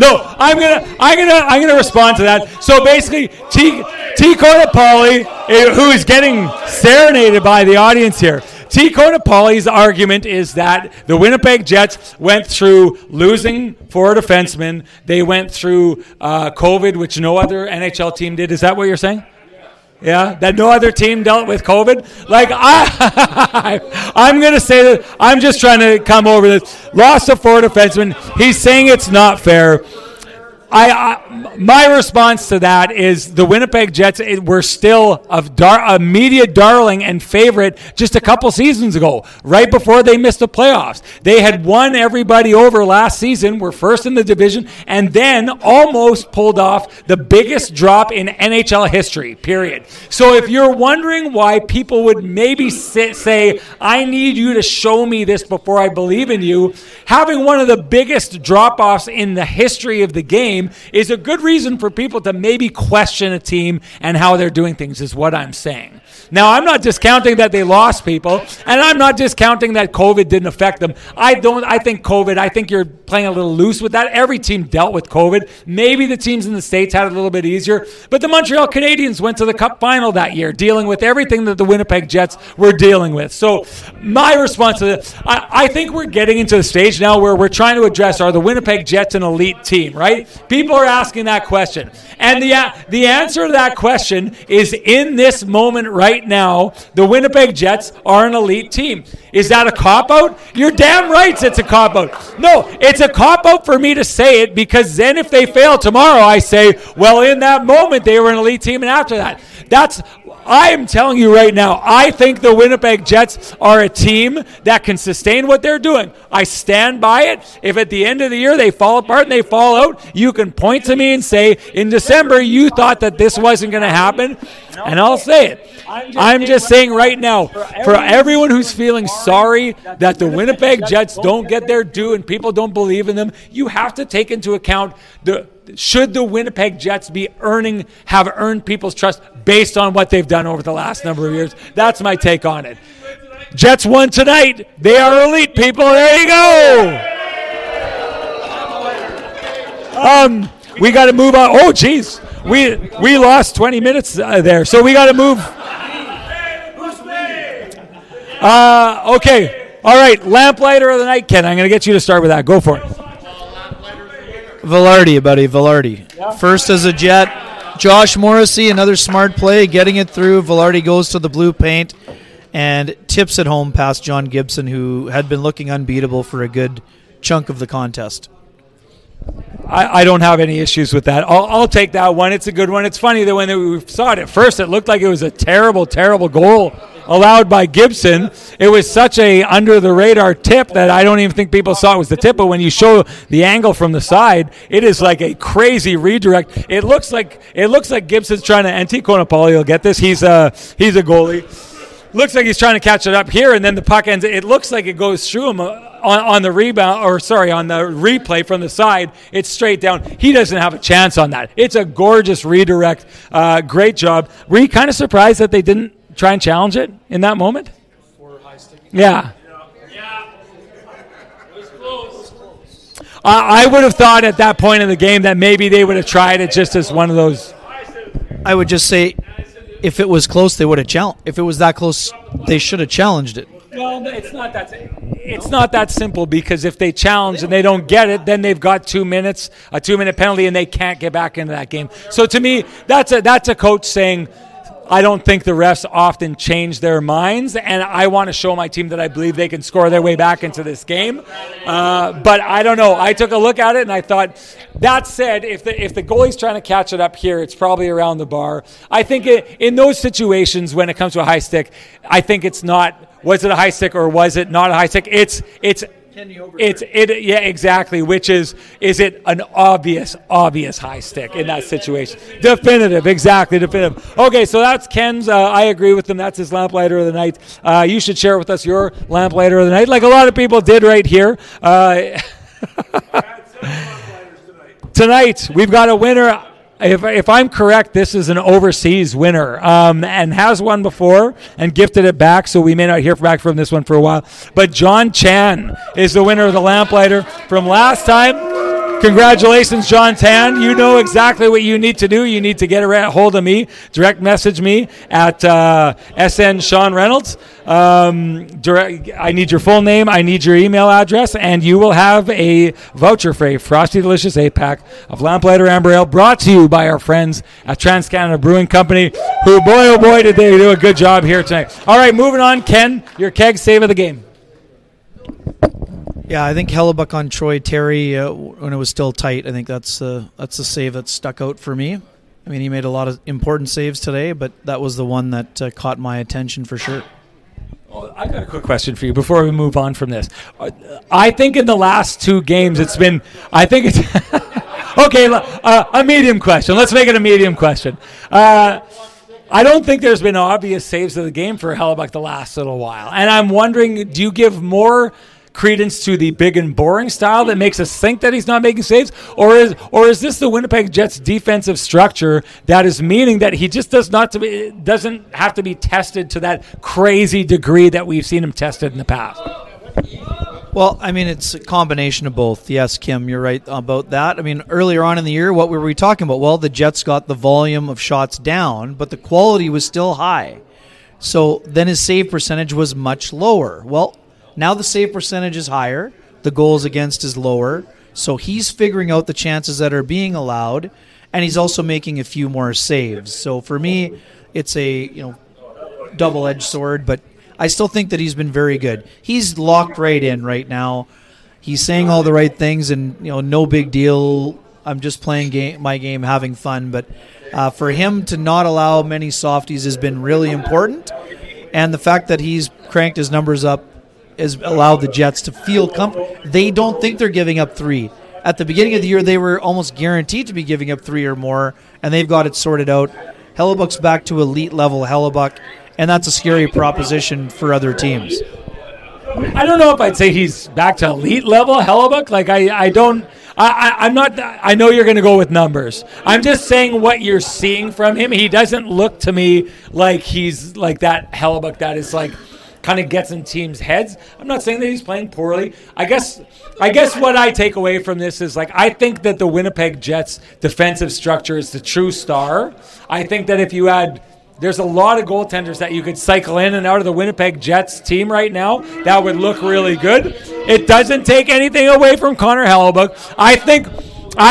No, I'm gonna respond to that. So basically, Transcona Paulie, who is getting serenaded by the audience here. Transcona Paulie's argument is that the Winnipeg Jets went through losing four defensemen. They went through COVID, which no other NHL team did. Is that what you're saying? Yeah, that no other team dealt with COVID. Like I'm gonna say that I'm just trying to come over this loss of four defensemen. He's saying it's not fair. My response to that is the Winnipeg Jets were still a media darling and favorite just a couple seasons ago, right before they missed the playoffs. They had won everybody over last season, were first in the division, and then almost pulled off the biggest drop in NHL history, period. So if you're wondering why people would maybe say, I need you to show me this before I believe in you, having one of the biggest drop-offs in the history of the game is a good reason for people to maybe question a team and how they're doing things, is what I'm saying. Now, I'm not discounting that they lost people, and I'm not discounting that COVID didn't affect them. I think you're playing a little loose with that. Every team dealt with COVID. Maybe the teams in the States had it a little bit easier, but the Montreal Canadiens went to the Cup final that year, dealing with everything that the Winnipeg Jets were dealing with. So my response to this, I think we're getting into the stage now where we're trying to address, are the Winnipeg Jets an elite team, right? People are asking that question. And the answer to that question is, in this moment right now, the Winnipeg Jets are an elite team. Is that a cop-out? You're damn right it's a cop-out. No, it's a cop-out for me to say it, because then if they fail tomorrow, I say, well, in that moment, they were an elite team, and after that. I am telling you right now, I think the Winnipeg Jets are a team that can sustain what they're doing. I stand by it. If at the end of the year they fall apart and they fall out, you can point to me and say, in December you thought that this wasn't going to happen, and I'll say it. I'm just saying right now, for everyone who's feeling sorry that the Winnipeg Jets don't get their due and people don't believe in them, you have to take into account should the Winnipeg Jets have earned people's trust based on what they've done over the last number of years? That's my take on it. Jets won tonight. They are elite, people. There you go. We got to move on. Oh, geez. We lost 20 minutes there, so we got to move. Okay. All right. Lamplighter of the night, Ken. I'm going to get you to start with that. Go for it. Vilardi, buddy, Vilardi. Yeah. First as a Jet. Josh Morrissey, another smart play, getting it through. Vilardi goes to the blue paint and tips it home past John Gibson, who had been looking unbeatable for a good chunk of the contest. I don't have any issues with that. I'll take that one. It's a good one. It's funny that when we saw it at first, it looked like it was a terrible, terrible goal allowed by Gibson. It was such a under-the-radar tip that I don't even think people saw it was the tip. But when you show the angle from the side, it is like a crazy redirect. It looks like Gibson's trying to, and Transcona Paulie will get this. He's a goalie. Looks like he's trying to catch it up here, and then the puck ends. It looks like it goes through him on the replay from the side. It's straight down. He doesn't have a chance on that. It's a gorgeous redirect. Great job. Were you kind of surprised that they didn't try and challenge it in that moment? Yeah. I would have thought at that point in the game that maybe they would have tried it just as one of those. I would just say, if it was close, they would have challenged. If it was that close, they should have challenged it. Well, it's not that simple. It's not that simple, because if they challenge and they don't get it, then they've got 2 minutes, a 2-minute penalty, and they can't get back into that game. So to me, that's a coach saying, I don't think the refs often change their minds, and I want to show my team that I believe they can score their way back into this game. But I don't know. I took a look at it, and I thought, that said, if the goalie's trying to catch it up here, it's probably around the bar. I think in those situations, when it comes to a high stick, I think it's not, was it a high stick or was it not a high stick? Yeah, exactly. Which is it an obvious high stick in that situation? Definitive, exactly, definitive. Okay, so that's Ken's. I agree with him. That's his lamplighter of the night. You should share with us your lamplighter of the night, like a lot of people did right here. Tonight, we've got a winner. If I'm correct, this is an overseas winner and has won before and gifted it back, so we may not hear back from this one for a while. But John Chan is the winner of the Lamplighter from last time. Congratulations, John Chan. You know exactly what you need to do. You need to get a hold of me, direct message me at SN Sean Reynolds. I need your full name, I need your email address, and you will have a voucher for a Frosty Delicious 8-pack of Lamplighter Amber Ale brought to you by our friends at TransCanada Brewing Company, who, boy oh boy, did they do a good job here tonight. All right, moving on, Ken, your keg save of the game. Yeah, I think Hellebuyck on Troy Terry when it was still tight. I think that's the save that stuck out for me. I mean, he made a lot of important saves today, but that was the one that caught my attention for sure. I got a quick question for you before we move on from this. I think in the last two games it's been, okay, a medium question. Let's make it a medium question. I don't think there's been obvious saves of the game for Hellebuyck the last little while. And I'm wondering, do you give more credence to the big and boring style that makes us think that he's not making saves, or is this the Winnipeg Jets defensive structure that is meaning that he just doesn't have to be tested to that crazy degree that we've seen him tested in the past? Well, I mean, it's a combination of both. Yes, Kim, you're right about that. I mean, earlier on in the year, what were we talking about? Well, the Jets got the volume of shots down, but the quality was still high. So then his save percentage was much lower. Well, now the save percentage is higher, the goals against is lower, so he's figuring out the chances that are being allowed, and he's also making a few more saves. So for me, it's a double-edged sword, but I still think that he's been very good. He's locked right in right now. He's saying all the right things, and no big deal. I'm just playing my game, having fun. But for him to not allow many softies has been really important, and the fact that he's cranked his numbers up has allowed the Jets to feel comfortable. They don't think they're giving up three. At the beginning of the year, they were almost guaranteed to be giving up three or more, and they've got it sorted out. Hellebuck's back to elite-level Hellebuyck, and that's a scary proposition for other teams. I don't know if I'd say he's back to elite-level Hellebuyck. Like, I'm not. I know you're going to go with numbers. I'm just saying what you're seeing from him. He doesn't look to me like he's like that Hellebuyck that is like, kind of gets in teams' heads. I'm not saying that he's playing poorly. I guess what I take away from this is, like, I think that the Winnipeg Jets defensive structure is the true star. I think that if you add, there's a lot of goaltenders that you could cycle in and out of the Winnipeg Jets team right now that would look really good. It doesn't take anything away from Connor Hellebuyck. I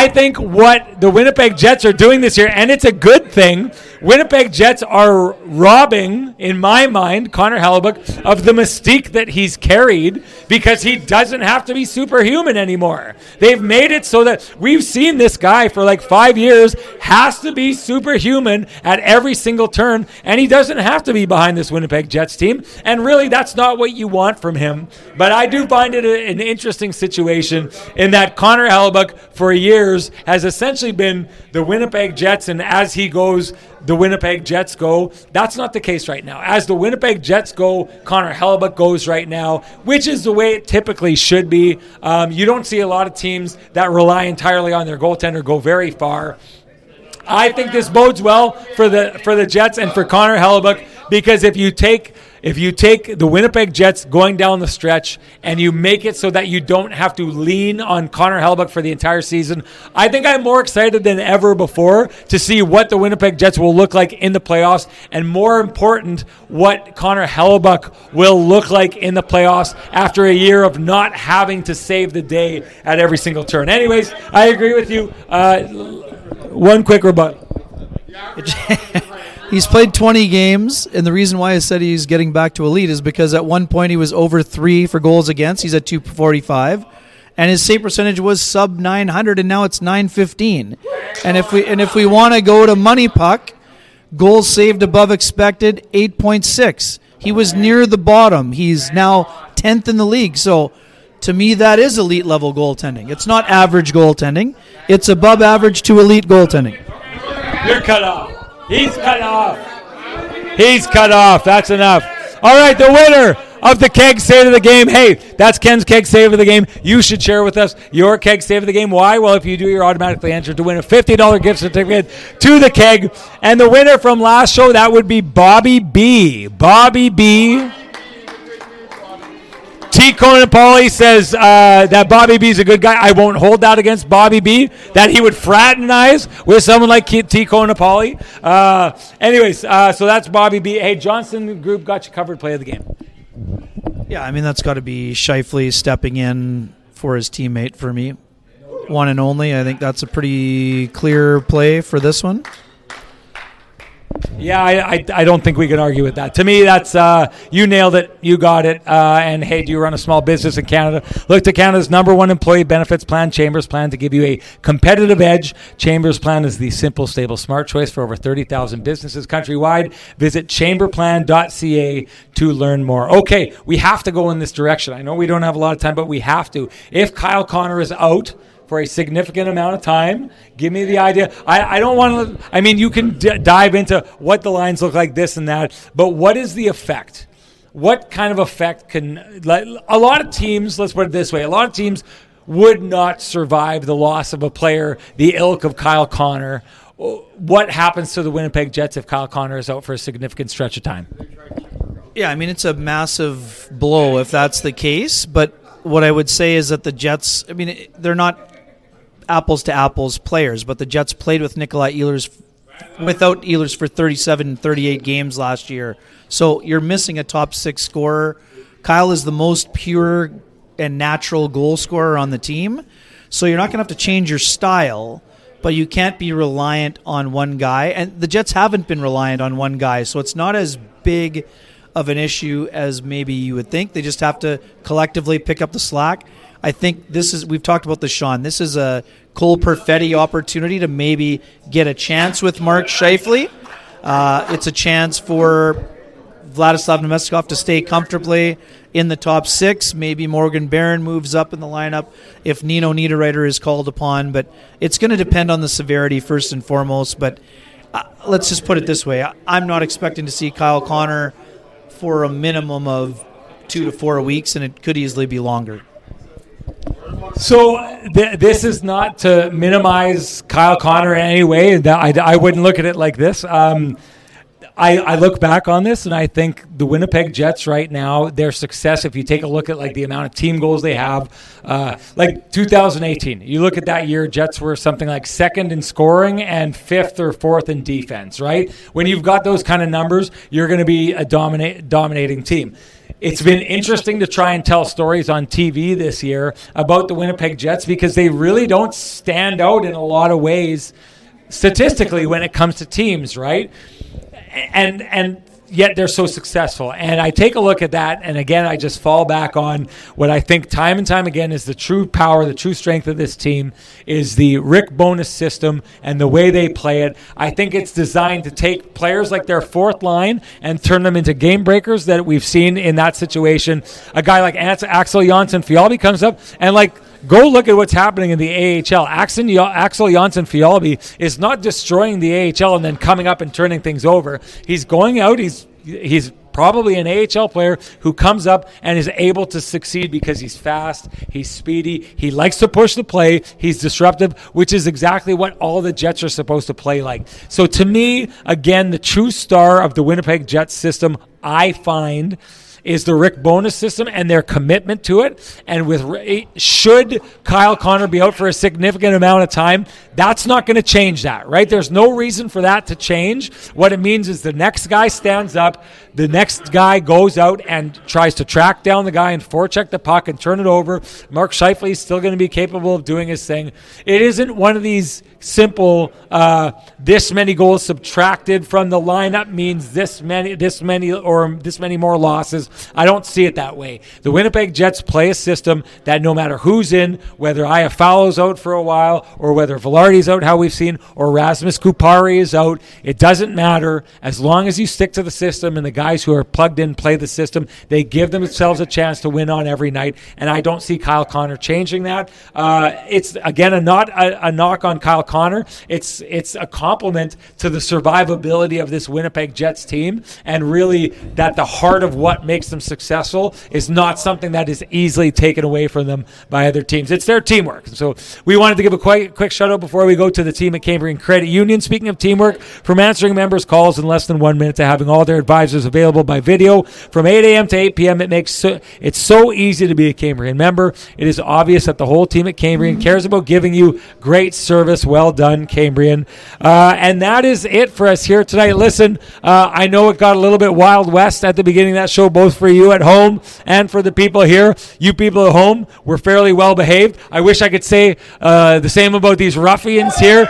think what the Winnipeg Jets are doing this year, and it's a good thing, Winnipeg Jets are robbing, in my mind, Connor Hellebuyck of the mystique that he's carried, because he doesn't have to be superhuman anymore. They've made it so that we've seen this guy for like 5 years has to be superhuman at every single turn, and he doesn't have to be behind this Winnipeg Jets team. And really, that's not what you want from him. But I do find it an interesting situation in that Connor Hellebuyck, for years, has essentially been the Winnipeg Jets, and as he goes, the Winnipeg Jets go. That's not the case right now. As the Winnipeg Jets go, Connor Hellebuyck goes right now, which is the way it typically should be. You don't see a lot of teams that rely entirely on their goaltender go very far. I think this bodes well for the Jets and for Connor Hellebuyck, because if you take the Winnipeg Jets going down the stretch and you make it so that you don't have to lean on Connor Hellebuyck for the entire season, I think I'm more excited than ever before to see what the Winnipeg Jets will look like in the playoffs, and more important, what Connor Hellebuyck will look like in the playoffs after a year of not having to save the day at every single turn. Anyways, I agree with you. One quick rebuttal. He's played 20 games, and the reason why I said he's getting back to elite is because at one point he was over 3 for goals against. He's at 245, and his save percentage was sub 900, and now it's 915. And if we want to go to money puck, goals saved above expected 8.6. He was near the bottom. He's now 10th in the league. So to me, that is elite level goaltending. It's not average goaltending. It's above average to elite goaltending. You're cut off. He's cut off. That's enough. All right, the winner of the keg save of the game. Hey, that's Ken's keg save of the game. You should share with us your keg save of the game. Why? Well, if you do, you're automatically entered to win a $50 gift certificate to the keg. And the winner from last show, that would be Bobby B. Bobby B. T. Conan Paulie says that Bobby B is a good guy. I won't hold that against Bobby B, that he would fraternize with someone like T. Conan Paulie. So that's Bobby B. Hey, Johnson Group got you covered, play of the game. Yeah, I mean, that's got to be Scheifele stepping in for his teammate for me. One and only. I think that's a pretty clear play for this one. Yeah, I don't think we can argue with that. To me, that's you nailed it. You got it. And hey, do you run a small business in Canada? Look to Canada's #1 employee benefits plan, Chambers Plan, to give you a competitive edge. Chambers Plan is the simple, stable, smart choice for over 30,000 businesses countrywide. Visit chamberplan.ca to learn more. Okay, we have to go in this direction. I know we don't have a lot of time, but we have to. If Kyle Connor is out for a significant amount of time, give me the idea. I don't want to, I mean, you can dive into what the lines look like, this and that, but what is the effect? What kind of effect can, like, a lot of teams, let's put it this way, a lot of teams would not survive the loss of a player the ilk of Kyle Connor. What happens to the Winnipeg Jets if Kyle Connor is out for a significant stretch of time? Yeah, I mean, it's a massive blow if that's the case, but what I would say is that the Jets, I mean, they're not apples to apples players, but the Jets played with Nikolaj Ehlers without Ehlers for 37-38 games last year. So you're missing a top six scorer. Kyle is the most pure and natural goal scorer on the team. So you're not going to have to change your style, but you can't be reliant on one guy. And the Jets haven't been reliant on one guy, so it's not as big of an issue as maybe you would think. They just have to collectively pick up the slack. I think this is, we've talked about this, Sean, this is a Cole Perfetti opportunity to maybe get a chance with Mark Scheifele. It's a chance for Vladislav Namestnikov to stay comfortably in the top six. Maybe Morgan Barron moves up in the lineup if Nino Niederreiter is called upon, but it's going to depend on the severity first and foremost. But let's just put it this way. I'm not expecting to see Kyle Connor for a minimum of 2 to 4 weeks, and it could easily be longer. So this is not to minimize Kyle Connor in any way. I wouldn't look at it like this. I look back on this, and I think the Winnipeg Jets right now, their success, if you take a look at like the amount of team goals they have, like 2018, you look at that year, Jets were something like second in scoring and fifth or fourth in defense, right? When you've got those kind of numbers, you're going to be a dominating team. It's been interesting to try and tell stories on TV this year about the Winnipeg Jets because they really don't stand out in a lot of ways statistically when it comes to teams, right? And yet they're so successful. And I take a look at that, and again, I just fall back on what I think time and time again is the true power, the true strength of this team is the Rick Bowness system and the way they play it. I think it's designed to take players like their fourth line and turn them into game breakers that we've seen in that situation. A guy like Axel Jonsson-Fjällby comes up and like, go look at what's happening in the AHL. Axel Jonsson-Fjällby is not destroying the AHL and then coming up and turning things over. He's going out. He's probably an AHL player who comes up and is able to succeed because he's fast, he's speedy, he likes to push the play, he's disruptive, which is exactly what all the Jets are supposed to play like. So to me, again, the true star of the Winnipeg Jets system, I find, is the Rick Bowness system and their commitment to it. And with should Kyle Connor be out for a significant amount of time, that's not going to change that, right? There's no reason for that to change. What it means is the next guy stands up, the next guy goes out and tries to track down the guy and forecheck the puck and turn it over. Mark Scheifele is still going to be capable of doing his thing. It isn't one of these simple this many goals subtracted from the lineup means this many or this many more losses. I don't see it that way. The Winnipeg Jets play a system that no matter who's in, whether Iafalo's out for a while or whether Velarde's out, how we've seen, or Rasmus Kupari is out, it doesn't matter as long as you stick to the system and the guy guys who are plugged in, play the system. They give themselves a chance to win on every night, and I don't see Kyle Connor changing that. It's, again, not a knock on Kyle Connor. It's a compliment to the survivability of this Winnipeg Jets team, and really that the heart of what makes them successful is not something that is easily taken away from them by other teams. It's their teamwork. So we wanted to give a quick shout-out before we go to the team at Cambrian Credit Union. Speaking of teamwork, from answering members' calls in less than 1 minute to having all their advisors available by video from 8 a.m. to 8 p.m., it's so easy to be a Cambrian member. It is obvious that the whole team at Cambrian cares about giving you great service. Well done, Cambrian. And that is it for us here tonight. Listen, I know it got a little bit Wild West at the beginning of that show, both for you at home and for the people here. You people at home were fairly well behaved. I wish I could say the same about these ruffians here.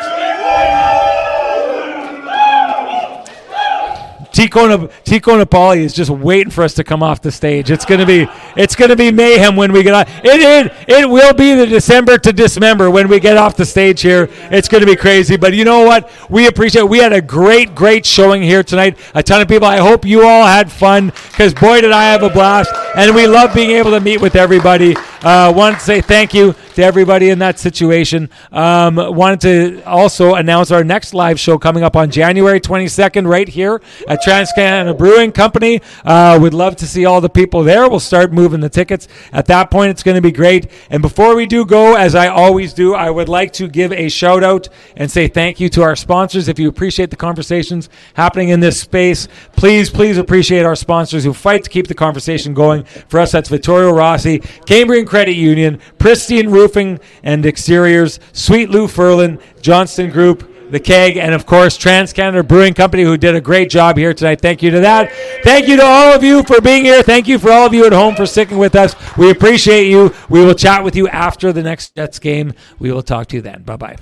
Transcona Paulie is just waiting for us to come off the stage. It's gonna be mayhem when we get on. It will be the December to Dismember when we get off the stage here. It's gonna be crazy. But you know what? We appreciate it. We had a great showing here tonight. A ton of people. I hope you all had fun, because boy did I have a blast. And we love being able to meet with everybody. Wanted to say thank you to everybody in that situation. Wanted to also announce our next live show coming up on January 22nd right here at TransCanada Brewing Company. Would love to see all the people there. We'll start moving the tickets. At that point, it's going to be great. And before we do go, as I always do, I would like to give a shout out and say thank you to our sponsors. If you appreciate the conversations happening in this space, please appreciate our sponsors who fight to keep the conversation going. For us, that's Vittorio Rossi, Cambrian Credit Union, Pristine Roofing and Exteriors, Sweet Lou Ferlin, Johnston Group, The Keg, and of course TransCanada Brewing Company, who did a great job here tonight. Thank you to that. Thank you to all of you for being here. Thank you for all of you at home for sticking with us. We appreciate you. We will chat with you after the next Jets game. We will talk to you then. Bye-bye.